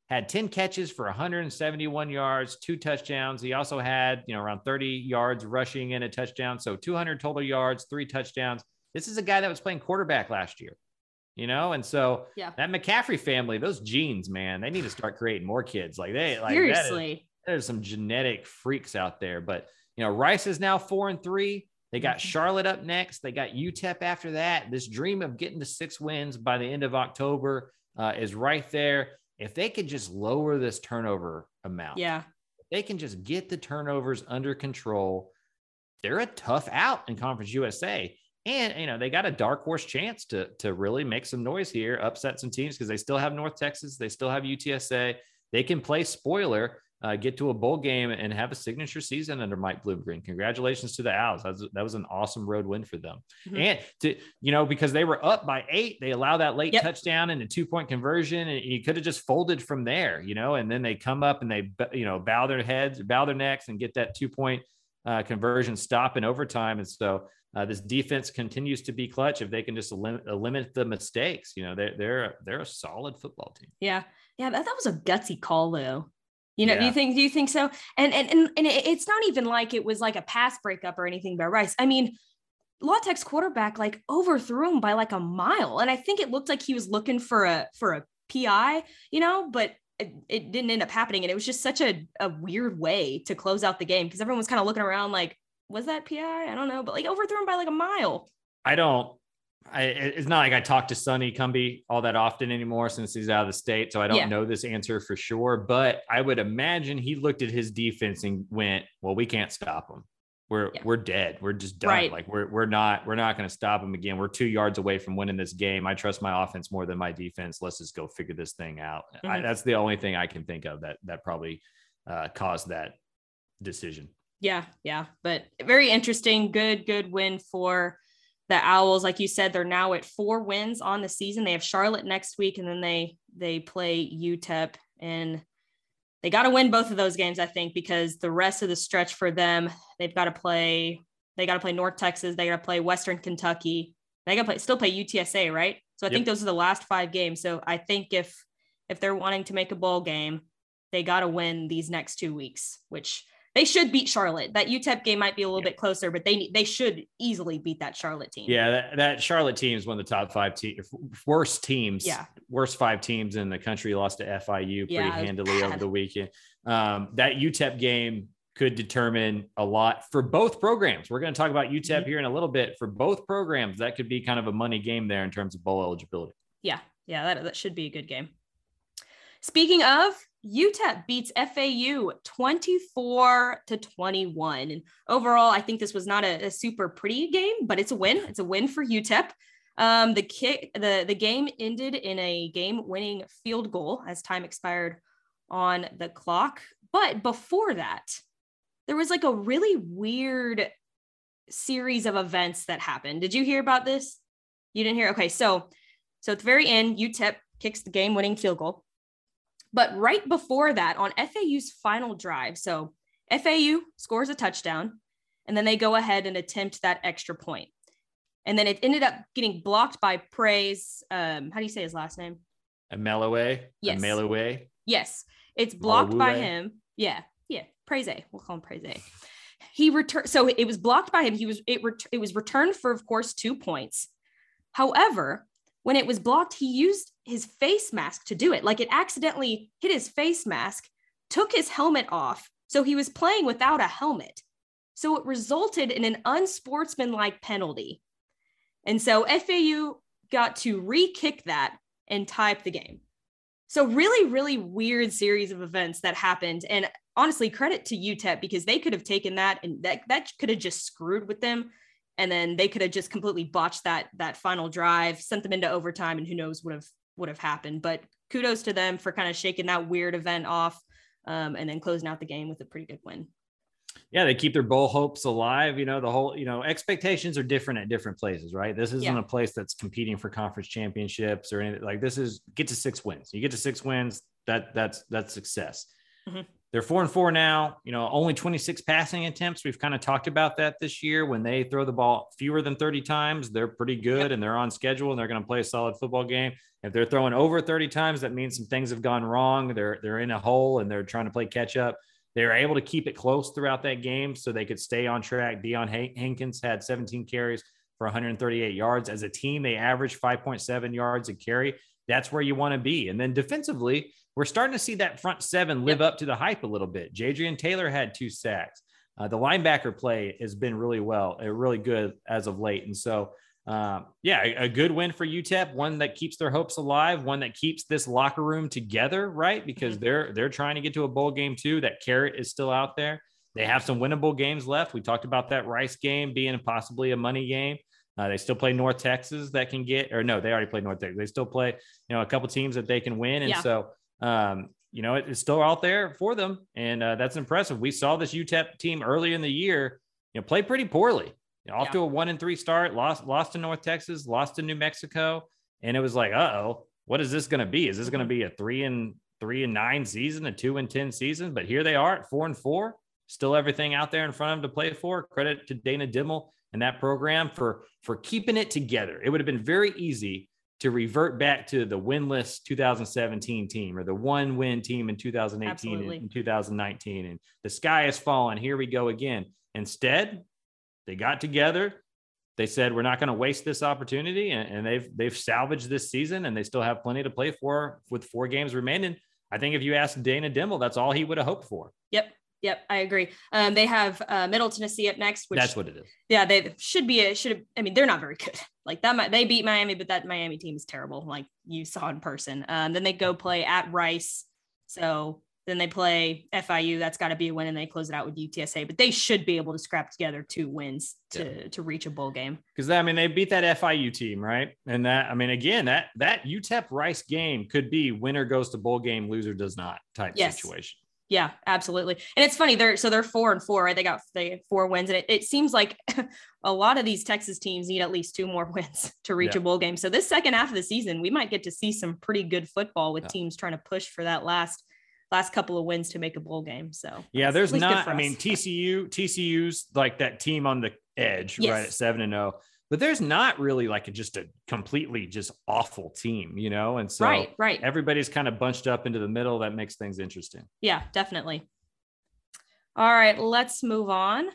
had 10 catches for 171 yards, 2 touchdowns. He also had, you know, around 30 yards rushing and a touchdown. So 200 total yards, 3 touchdowns. This is a guy that was playing quarterback last year, you know? And so that McCaffrey family, those genes, man, they need to start creating more kids. Like they, like, seriously, there's some genetic freaks out there, but you know, Rice is now 4-3. They got Charlotte up next. They got UTEP after that. This dream of getting to 6 wins by the end of October is right there. If they could just lower this turnover amount, if they can just get the turnovers under control, they're a tough out in Conference USA. And, you know, they got a dark horse chance to really make some noise here, upset some teams because they still have North Texas. They still have UTSA. They can play spoiler. Get to a bowl game and have a signature season under Mike Bloomgren. Congratulations to the Owls. That was an awesome road win for them. And to, you know, because they were up by 8, they allow that late touchdown and a 2-point conversion, and you could have just folded from there, you know, and then they come up and they, you know, bow their necks and get that 2-point conversion stop in overtime. And so this defense continues to be clutch. If they can just eliminate the mistakes, you know, they're a solid football team. Yeah. That was a gutsy call though. You know, do you think so? And it's not even like it was like a pass breakup or anything by Rice. I mean, La Tech's quarterback like overthrew him by like a mile. And I think it looked like he was looking for a PI, you know, but it didn't end up happening. And it was just such a weird way to close out the game because everyone was kind of looking around like, was that PI? I don't know, but like overthrew him by like a mile. It's not like I talk to Sonny Cumbie all that often anymore since he's out of the state. So I don't know this answer for sure, but I would imagine he looked at his defense and went, well, we can't stop him. We're dead. We're just done. Right. Like we're not going to stop him again. We're 2 yards away from winning this game. I trust my offense more than my defense. Let's just go figure this thing out. That's the only thing I can think of that probably caused that decision. Yeah. But very interesting. Good win for the Owls. Like you said, they're now at 4 wins on the season. They have Charlotte next week, and then they play UTEP in They got to win both of those games, I think, because the rest of the stretch for them, they've got to play. They got to play North Texas. They got to play Western Kentucky. They got to still play UTSA, right? So I think those are the last five games. So I think if they're wanting to make a bowl game, they got to win these next 2 weeks, which they should beat Charlotte. That UTEP game might be a little bit closer, but they should easily beat that Charlotte team. Yeah, that Charlotte team is one of the top five worst teams. Yeah, worst five teams in the country. Lost to FIU pretty handily over the weekend. That UTEP game could determine a lot for both programs. We're going to talk about UTEP here in a little bit. For both programs, that could be kind of a money game there in terms of bowl eligibility. Yeah, that should be a good game. Speaking of, UTEP beats FAU 24-21. And overall, I think this was not a super pretty game, but it's a win. It's a win for UTEP. The game ended in a game-winning field goal as time expired on the clock. But before that, there was like a really weird series of events that happened. Did you hear about this? You didn't hear? Okay, so at the very end, UTEP kicks the game-winning field goal. But right before that, on FAU's final drive, so FAU scores a touchdown, and then they go ahead and attempt that extra point. And then it ended up getting blocked by Praise. How do you say his last name? Amelue? Yes. Amelue? Yes. It's blocked by him. Yeah. Praise. We'll call him Praise. He returned. So it was blocked by him. It was returned for, of course, 2 points. However, when it was blocked, he used his face mask to do it. Like, it accidentally hit his face mask, took his helmet off. So he was playing without a helmet. So it resulted in an unsportsmanlike penalty. And so FAU got to re-kick that and tie up the game. So really, really weird series of events that happened. And honestly, credit to UTEP, because they could have taken that and that could have just screwed with them. And then they could have just completely botched that final drive, sent them into overtime, and who knows what would have happened. But kudos to them for kind of shaking that weird event off and then closing out the game with a pretty good win. Yeah, they keep their bowl hopes alive. You know, the whole, you know, expectations are different at different places, right? This isn't a place that's competing for conference championships or anything. Like, this is get to 6 wins. You get to 6 wins, that's success. Mm-hmm. They're 4-4 now, you know, only 26 passing attempts. We've kind of talked about that this year. When they throw the ball fewer than 30 times, they're pretty good and they're on schedule and they're going to play a solid football game. If they're throwing over 30 times, that means some things have gone wrong. They're in a hole and they're trying to play catch up. They were able to keep it close throughout that game so they could stay on track. Deion Hankins had 17 carries for 138 yards. As a team, they averaged 5.7 yards a carry. That's where you want to be. And then defensively, we're starting to see that front seven live up to the hype a little bit. Jadrian Taylor had 2 sacks. The linebacker play has been really good as of late. And so, a good win for UTEP, one that keeps their hopes alive, one that keeps this locker room together, right? Because they're trying to get to a bowl game too. That carrot is still out there. They have some winnable games left. We talked about that Rice game being possibly a money game. They still play North Texas that can get, or no, they already played North Texas. They still play, you know, a couple teams that they can win. And so, you know, it's still out there for them. And that's impressive. We saw this UTEP team early in the year, you know, play pretty poorly. You know, off to a 1-3 start, lost to North Texas, lost to New Mexico. And it was like, uh-oh, what is this going to be? Is this going to be a 3-9 season, a 2-10 season? But here they are at 4-4, still everything out there in front of them to play for. Credit to Dana Dimmel and that program for keeping it together. It would have been very easy to revert back to the winless 2017 team or the 1-win team in 2018 and 2019. And the sky is falling. Here we go again. Instead, they got together. They said, we're not going to waste this opportunity. And they've salvaged this season, and they still have plenty to play for with 4 games remaining. I think if you asked Dana Dimmel, that's all he would have hoped for. Yep, I agree. They have Middle Tennessee up next. Which, that's what it is. Yeah, they should be. I mean, they're not very good. Like that, they beat Miami, but that Miami team is terrible. Like you saw in person. Then they go play at Rice. So then they play FIU. That's got to be a win, and they close it out with UTSA. But they should be able to scrap together 2 wins to reach a bowl game. Because I mean, they beat that FIU team, right? And that, I mean, again, that UTEP Rice game could be winner goes to bowl game, loser does not type situation. Yeah, absolutely. And it's funny, they're 4-4, right? They got 4 wins. And it seems like a lot of these Texas teams need at least 2 more wins to reach a bowl game. So this second half of the season, we might get to see some pretty good football with teams trying to push for that last last couple of wins to make a bowl game. So yeah, there's not, I mean, TCU's like that team on the edge, yes, right at 7-0, but there's not really like a completely just awful team, you know? And so right. Everybody's kind of bunched up into the middle. That makes things interesting. Yeah, definitely. All right, let's move on.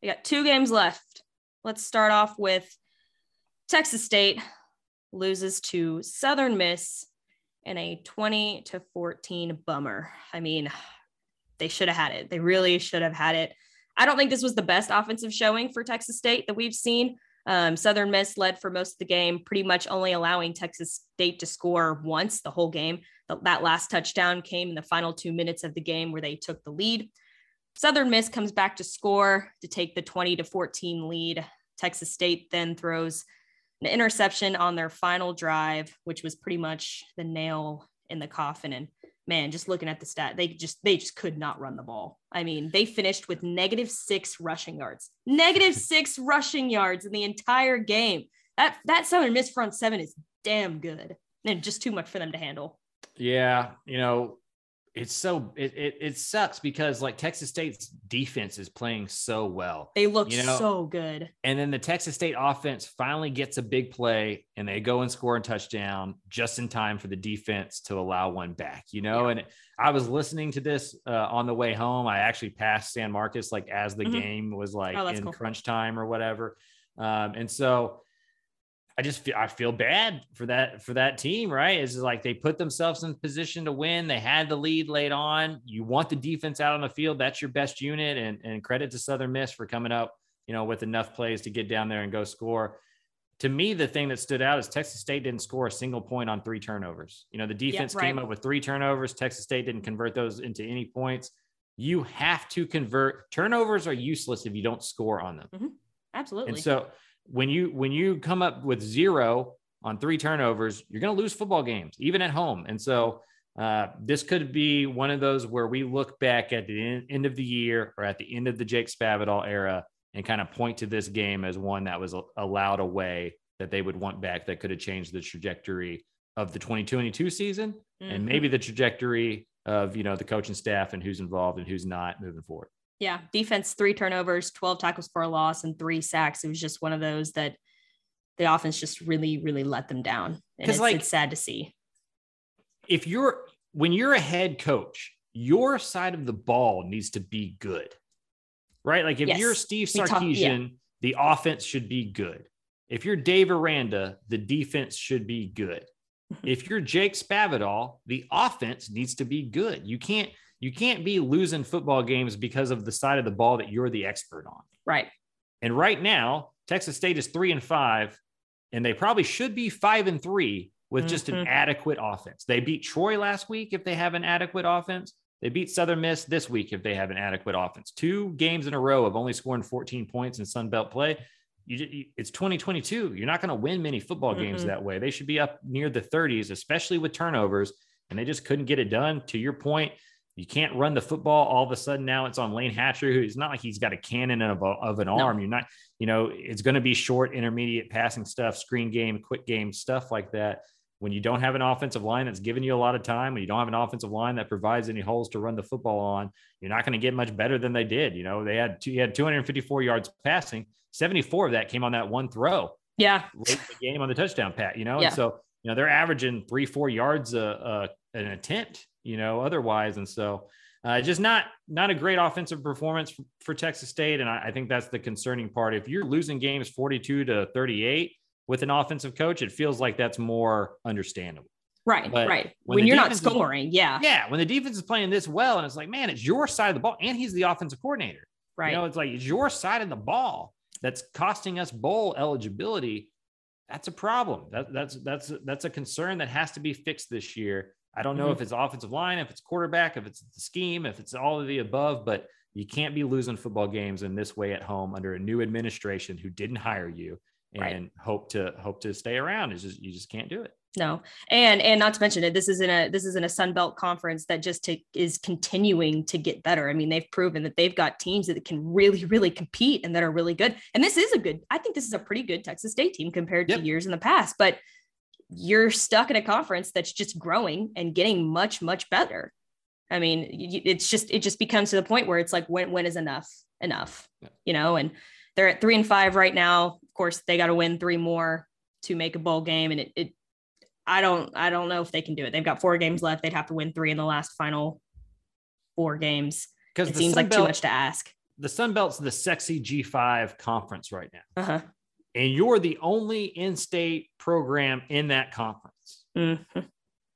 We got two games left. Let's start off with Texas State loses to Southern Miss in a 20-14 bummer. I mean, they should have had it. They really should have had it. I don't think this was the best offensive showing for Texas State that we've seen. Southern Miss led for most of the game, pretty much only allowing Texas State to score once the whole game. That last touchdown came in the final 2 minutes of the game where they took the lead. Southern Miss comes back to score to take the 20-14 lead. Texas State then throws an interception on their final drive, which was pretty much the nail in the coffin. And man, just looking at the stat, they just could not run the ball. I mean, they finished with negative six rushing yards in the entire game. That Southern Miss front seven is damn good and just too much for them to handle. Yeah. You know, it sucks because like Texas State's defense is playing so well. They look so good. And then the Texas State offense finally gets a big play and they go and score a touchdown just in time for the defense to allow one back, Yeah. And I was listening to this on the way home. I actually passed San Marcos, like as the game was like in crunch time or whatever. And so I feel bad for that team, right? It's like they put themselves in position to win. They had the lead late on. You want the defense out on the field. That's your best unit. And credit to Southern Miss for coming up, with enough plays to get down there and go score. To me, the thing that stood out is Texas State didn't score a single point on three turnovers. The defense came up with three turnovers. Texas State didn't convert those into any points. You have to convert. Turnovers are useless if you don't score on them. Mm-hmm. Absolutely. And so when you come up with zero on three turnovers, you're going to lose football games, even at home. And so this could be one of those where we look back at the end of the year or at the end of the Jake Spavital era and kind of point to this game as one that was allowed away that they would want back, that could have changed the trajectory of the 2022 season and maybe the trajectory of, the coaching staff and who's involved and who's not moving forward. Yeah, defense, three turnovers, 12 tackles for a loss, and three sacks. It was just one of those that the offense just really, really let them down. And it's sad to see. If when you're a head coach, your side of the ball needs to be good, right? Like if you're Steve Sarkisian, the offense should be good. If you're Dave Aranda, the defense should be good. If you're Jake Spavital, the offense needs to be good. You can't be losing football games because of the side of the ball that you're the expert on. Right. And right now, Texas State is 3-5, and they probably should be 5-3 with just an adequate offense. They beat Troy last week if they have an adequate offense. They beat Southern Miss this week if they have an adequate offense. Two games in a row of only scoring 14 points in Sun Belt play. It's 2022. You're not going to win many football games that way. They should be up near the 30s, especially with turnovers, and they just couldn't get it done. To your point, you can't run the football. All of a sudden now it's on Lane Hatcher, who it's not like he's got a cannon of an arm. You're not, it's going to be short, intermediate passing stuff, screen game, quick game, stuff like that. When you don't have an offensive line that's giving you a lot of time, when you don't have an offensive line that provides any holes to run the football on, you're not going to get much better than they did. They had 254 yards passing. 74 of that came on that one throw. Yeah. Late in the game on the touchdown, Pat, And so, they're averaging 3-4 yards, an attempt, otherwise. And so just not a great offensive performance for Texas State. And I think that's the concerning part. If you're losing games 42-38 with an offensive coach, it feels like that's more understandable. Right. But right. When you're not scoring. When the defense is playing this well and it's like, man, it's your side of the ball. And he's the offensive coordinator, right? It's like, it's your side of the ball that's costing us bowl eligibility. That's a problem. That's a concern that has to be fixed this year. I don't know if it's offensive line, if it's quarterback, if it's the scheme, if it's all of the above, but you can't be losing football games in this way at home under a new administration who didn't hire you and hope to stay around. It's just, you just can't do it. No. And not to mention it, this isn't a Sun Belt conference that just is continuing to get better. I mean, they've proven that they've got teams that can really, really compete and that are really good. And I think this is a pretty good Texas State team compared to years in the past, but you're stuck in a conference that's just growing and getting much, much better. I mean, it's just, it just becomes to the point where it's like, when is enough, yeah. You know, and they're at 3-5 right now. Of course, they got to win 3 more to make a bowl game. And I don't know if they can do it. They've got 4 games left. They'd have to win 3 in the last final 4 games. Because it seems like too much to ask. The Sun Belt's the sexy G5 conference right now. Uh-huh. And you're the only in-state program in that conference. Mm-hmm.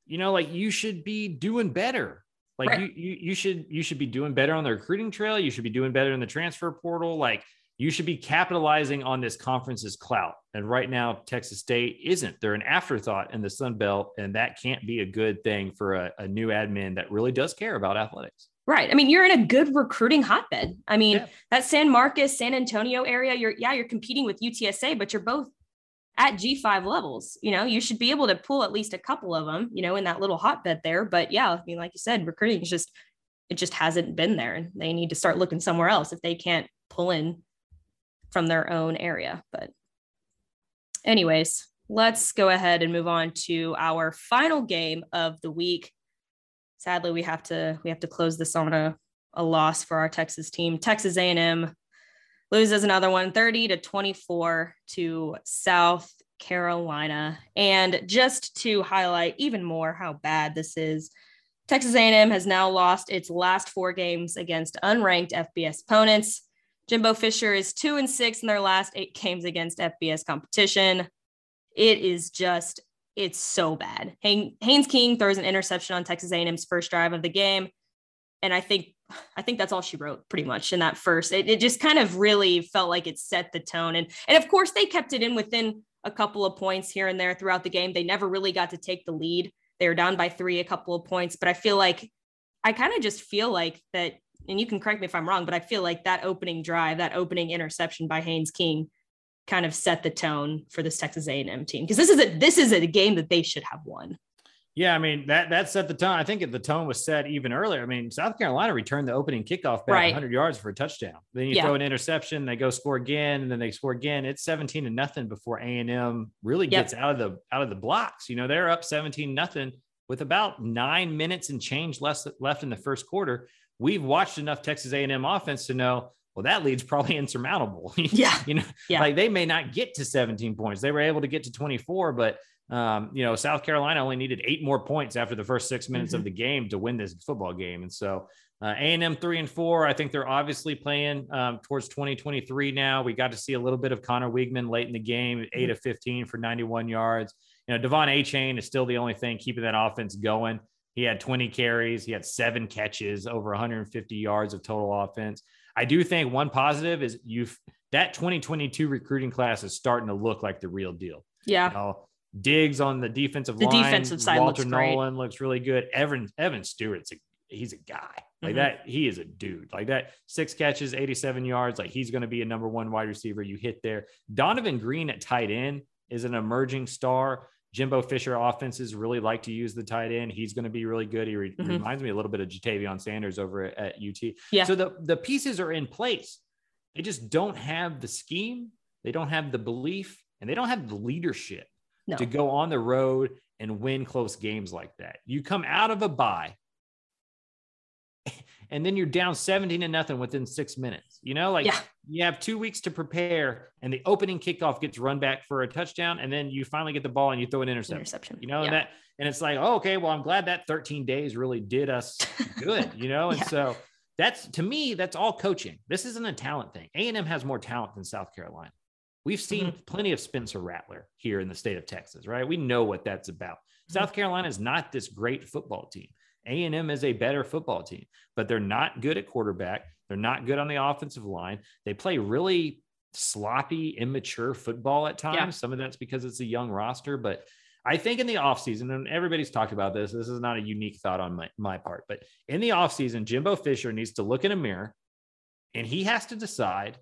You know, like you should be doing better. Like right. you should be doing better on the recruiting trail. You should be doing better in the transfer portal. Like you should be capitalizing on this conference's clout. And right now, Texas State isn't. They're an afterthought in the Sun Belt, and that can't be a good thing for a new admin that really does care about athletics. Right. I mean, you're in a good recruiting hotbed. I mean, yeah. That San Marcos, San Antonio area, you're competing with UTSA, but you're both at G5 levels. You know, you should be able to pull at least a couple of them, you know, in that little hotbed there. But yeah, I mean, like you said, recruiting is just, it just hasn't been there, and they need to start looking somewhere else if they can't pull in from their own area. But anyways, let's go ahead and move on to our final game of the week. Sadly, we have to close this on a loss for our Texas team. Texas A&M loses another one, 30-24 to South Carolina. And just to highlight even more how bad this is, Texas A&M has now lost its last 4 games against unranked FBS opponents. Jimbo Fisher is 2-6 in their last 8 games against FBS competition. It is just, it's so bad. Haynes King throws an interception on Texas A&M's first drive of the game. And I think that's all she wrote pretty much in that first. It just kind of really felt like it set the tone. And of course, they kept it in within a couple of points here and there throughout the game. They never really got to take the lead. They were down by 3 a couple of points. But I kind of feel like that, and you can correct me if I'm wrong, but I feel like that opening drive, that opening interception by Haynes King kind of set the tone for this Texas A&M team, because this is a game that they should have won. Yeah, I mean, that set the tone. I think the tone was set even earlier. I mean, South Carolina returned the opening kickoff back right. 100 yards for a touchdown. Then you throw an interception, they go score again, and then they score again. It's 17-0 before A&M really gets out of the blocks. You know, they're up 17-0 with about 9 minutes and change left in the first quarter. We've watched enough Texas A&M offense to know, well, that lead's probably insurmountable. Yeah. You know, like they may not get to 17 points. They were able to get to 24, but you know, South Carolina only needed 8 more points after the first 6 minutes of the game to win this football game. And so A&M 3-4, I think they're obviously playing towards 2023 now. We got to see a little bit of Connor Wiegman late in the game, 8 of 15 for 91 yards. You know, Devon Achane is still the only thing keeping that offense going. He had 20 carries. He had 7 catches, over 150 yards of total offense. I do think one positive is that 2022 recruiting class is starting to look like the real deal. Yeah. You know, Diggs on the defensive line. The defensive side Walter looks great. Nolan looks really good. Evan Stewart's he's a guy. Like that, he is a dude. Like that, 6 catches, 87 yards. Like he's going to be a number 1 wide receiver. You hit there. Donovan Green at tight end is an emerging star. Jimbo Fisher offenses really like to use the tight end. He's going to be really good. He reminds me a little bit of Jatavion Sanders over at UT. Yeah. So the pieces are in place. They just don't have the scheme. They don't have the belief, and they don't have the leadership to go on the road and win close games like that. You come out of a bye and then you're down 17-0 within 6 minutes. You know, like you have 2 weeks to prepare, and the opening kickoff gets run back for a touchdown, and then you finally get the ball and you throw an interception. You know, and it's like, oh, okay, well, I'm glad that 13 days really did us good, you know? And so that's, to me, that's all coaching. This isn't a talent thing. A&M has more talent than South Carolina. We've seen plenty of Spencer Rattler here in the state of Texas, right? We know what that's about. South Carolina is not this great football team. A&M is a better football team, but they're not good at quarterback. They're not good on the offensive line. They play really sloppy, immature football at times. Yeah. Some of that's because it's a young roster, but I think in the offseason, and everybody's talked about this, this is not a unique thought on my part, but in the offseason, Jimbo Fisher needs to look in a mirror, and he has to decide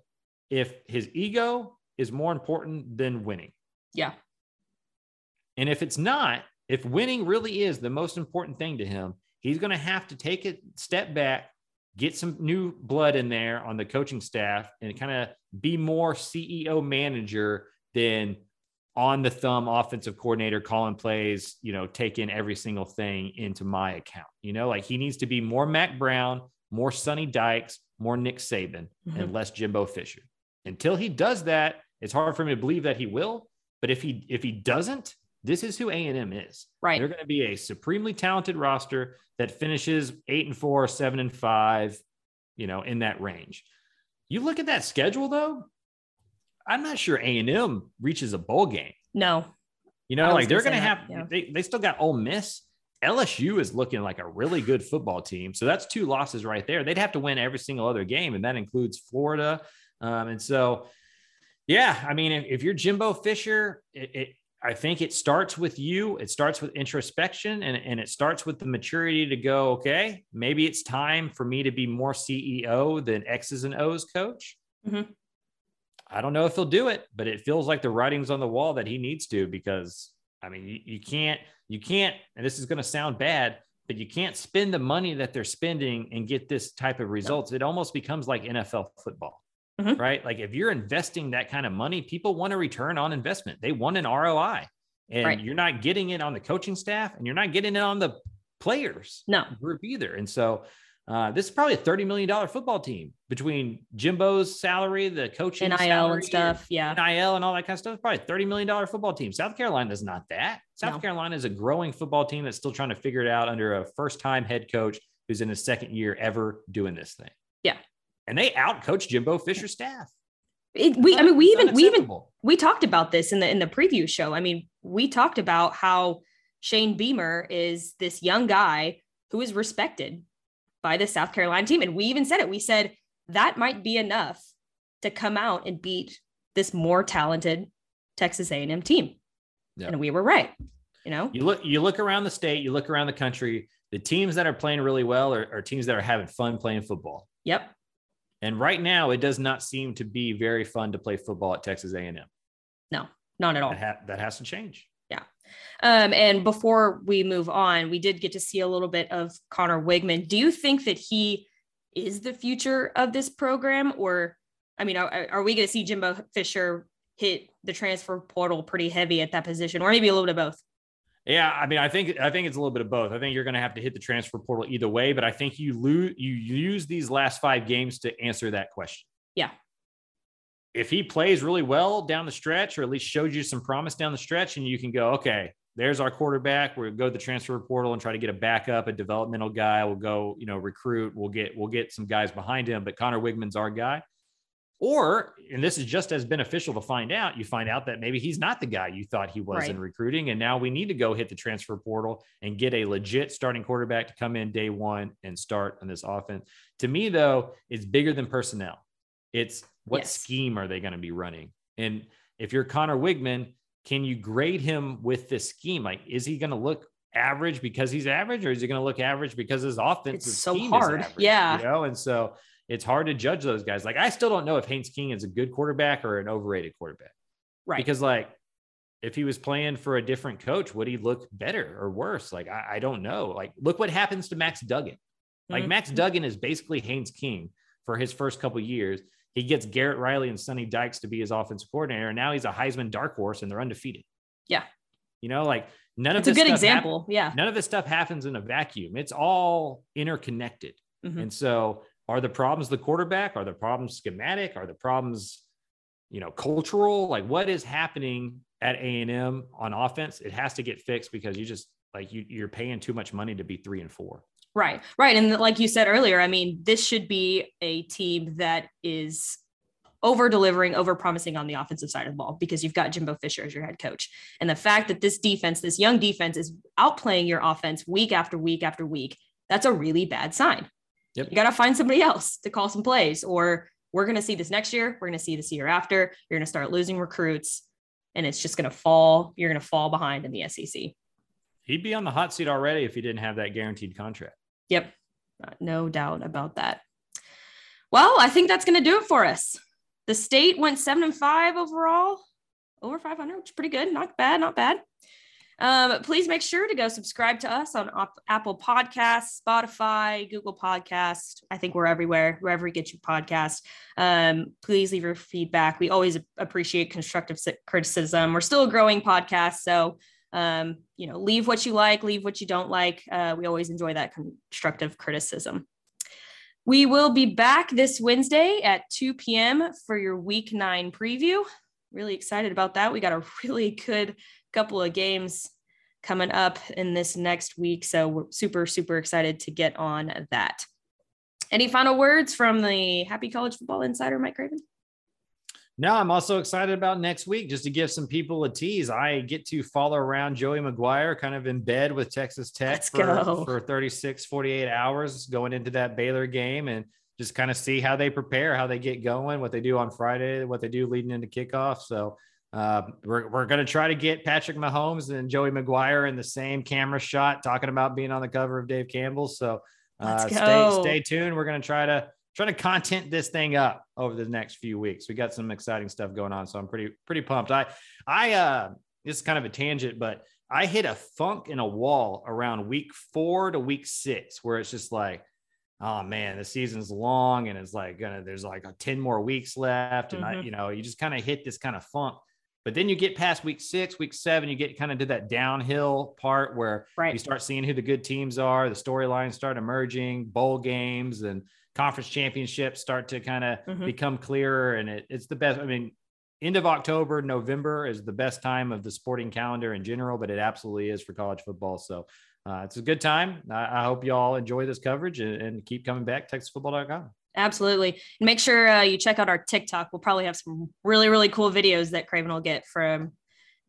if his ego is more important than winning. Yeah. And if it's not, if winning really is the most important thing to him, he's going to have to take a step back, get some new blood in there on the coaching staff, and kind of be more CEO manager than on the thumb offensive coordinator calling plays, you know, taking every single thing into my account. You know, like he needs to be more Mac Brown, more Sonny Dykes, more Nick Saban, mm-hmm. and less Jimbo Fisher. Until he does that, it's hard for me to believe that he will. But if he doesn't, this is who A&M is. Right. They're going to be a supremely talented roster that finishes 8-4, 7-5, you know, in that range. You look at that schedule, though, I'm not sure A&M reaches a bowl game. No. You know, like they're going to have, yeah. they still got Ole Miss. LSU is looking like a really good football team. So that's two losses right there. They'd have to win every single other game. And that includes Florida. And so, yeah, I mean, if you're Jimbo Fisher, I think it starts with you. It starts with introspection and it starts with the maturity to go, okay, maybe it's time for me to be more CEO than X's and O's coach. Mm-hmm. I don't know if he'll do it, but it feels like the writing's on the wall that he needs to, because I mean, you can't, and this is going to sound bad, but you can't spend the money that they're spending and get this type of results. It almost becomes like NFL football. Mm-hmm. Right? Like if you're investing that kind of money, people want a return on investment. They want an ROI, and right. you're not getting it on the coaching staff, and you're not getting it on the players group either. And so this is probably a $30 million football team between Jimbo's salary, the coaching NIL salary, and stuff. Yeah. NIL and all that kind of stuff. Probably a $30 million football team. South Carolina is not that. South Carolina is a growing football team that's still trying to figure it out under a first-time head coach who's in his second year ever doing this thing. Yeah. And they outcoached Jimbo Fisher's staff. We talked about this in the preview show. I mean, we talked about how Shane Beamer is this young guy who is respected by the South Carolina team. And we even said it. We said that might be enough to come out and beat this more talented Texas A&M team. Yep. And we were right. You know, you look around the state, you look around the country, the teams that are playing really well are teams that are having fun playing football. Yep. And right now, it does not seem to be very fun to play football at Texas A&M. No, not at all. That has to change. Yeah. And before we move on, we did get to see a little bit of Connor Wigman. Do you think that he is the future of this program? Or, I mean, are we going to see Jimbo Fisher hit the transfer portal pretty heavy at that position, or maybe a little bit of both? Yeah, I mean, I think it's a little bit of both. I think you're going to have to hit the transfer portal either way, but I think you use these last five games to answer that question. Yeah. If he plays really well down the stretch, or at least shows you some promise down the stretch, and you can go, okay, there's our quarterback. We'll go to the transfer portal and try to get a backup, a developmental guy. We'll go, you know, recruit. We'll get some guys behind him, but Connor Wigman's our guy. Or, and this is just as beneficial to find out, you find out that maybe he's not the guy you thought he was right. in recruiting. And now we need to go hit the transfer portal and get a legit starting quarterback to come in day one and start on this offense. To me, though, it's bigger than personnel. It's what scheme are they going to be running? And if you're Connor Wigman, can you grade him with this scheme? Like, is he going to look average because he's average, or is he going to look average because his offense is so hard? Yeah. You know, and so it's hard to judge those guys. Like, I still don't know if Haynes King is a good quarterback or an overrated quarterback. Right. Because, like, if he was playing for a different coach, would he look better or worse? Like, I don't know. Like, look what happens to Max Duggan. Like, mm-hmm. Max Duggan is basically Haynes King for his first couple of years. He gets Garrett Riley and Sonny Dykes to be his offensive coordinator, and now he's a Heisman dark horse, and they're undefeated. Yeah. You know, like, none of this stuff happens in a vacuum. It's all interconnected. Mm-hmm. And so, are the problems the quarterback? Are the problems schematic? Are the problems, you know, cultural? Like, what is happening at A&M on offense? It has to get fixed, because you just, like, you're paying too much money to be 3-4. Right. Right. And like you said earlier, I mean, this should be a team that is over delivering, over promising on the offensive side of the ball, because you've got Jimbo Fisher as your head coach. And the fact that this defense, this young defense, is outplaying your offense week after week after week, that's a really bad sign. Yep. You got to find somebody else to call some plays, or we're going to see this next year. We're going to see this year after. You're going to start losing recruits, and it's just going to fall. You're going to fall behind in the SEC. He'd be on the hot seat already if he didn't have that guaranteed contract. Yep. No doubt about that. Well, I think that's going to do it for us. The state went 7-5 overall, over 500, which is pretty good. Not bad. Please make sure to go subscribe to us on Apple Podcasts, Spotify, Google Podcasts. I think we're everywhere, wherever you get your podcast. Please leave your feedback. We always appreciate constructive criticism. We're still a growing podcast, so leave what you like, leave what you don't like. We always enjoy that constructive criticism. We will be back this Wednesday at 2 p.m. for your Week 9 preview. Really excited about that. We got a really good couple of games coming up in this next week, so we're super, super excited to get on that. Any final words from the Happy College Football Insider, Mike Craven? No, I'm also excited about next week. Just to give some people a tease, I get to follow around Joey McGuire, kind of in bed with Texas Tech for 36, 48 hours going into that Baylor game, and just kind of see how they prepare, how they get going, what they do on Friday, what they do leading into kickoff. So we're going to try to get Patrick Mahomes and Joey McGuire in the same camera shot, talking about being on the cover of Dave Campbell. So stay tuned. We're going to try to content this thing up over the next few weeks. We got some exciting stuff going on, so I'm pretty pumped. I this is kind of a tangent, but I hit a funk in a wall around week 4 to week 6, where it's just like, oh man, the season's long, and it's like there's like 10 more weeks left, and you just kind of hit this kind of funk. But then you get past week 6, week 7, you get kind of to that downhill part where you start seeing who the good teams are, the storylines start emerging, bowl games and conference championships start to kind of become clearer. And it's the best. I mean, end of October, November is the best time of the sporting calendar in general, but it absolutely is for college football. So it's a good time. I hope y'all enjoy this coverage and keep coming back. TexasFootball.com. Absolutely. And make sure you check out our TikTok. We'll probably have some really, really cool videos that Craven will get from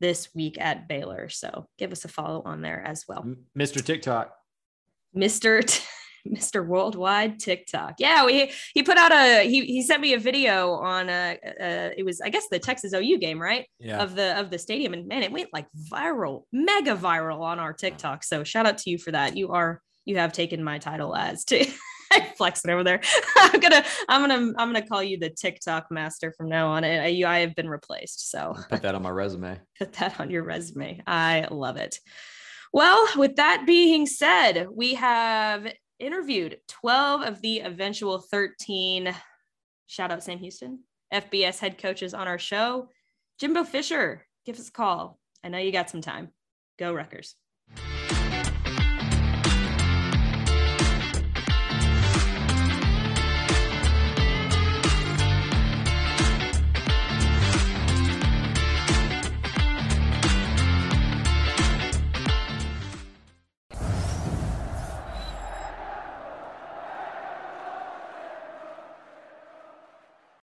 this week at Baylor. So give us a follow on there as well. Mr. TikTok. Mr. Worldwide TikTok. Yeah, he put out he sent me a video on it was, I guess, the Texas OU game, right? Yeah. Of the stadium, and man, it went like viral, mega viral on our TikTok. So shout out to you for that. You have taken my title as to flexing over there. I'm gonna call you the TikTok master from now on. I have been replaced. So put that on my resume. Put that on your resume. I love it. Well, with that being said, we have interviewed 12 of the eventual 13, shout out Sam Houston, FBS head coaches on our show. Jimbo Fisher, give us a call. I know you got some time. Go Rutgers.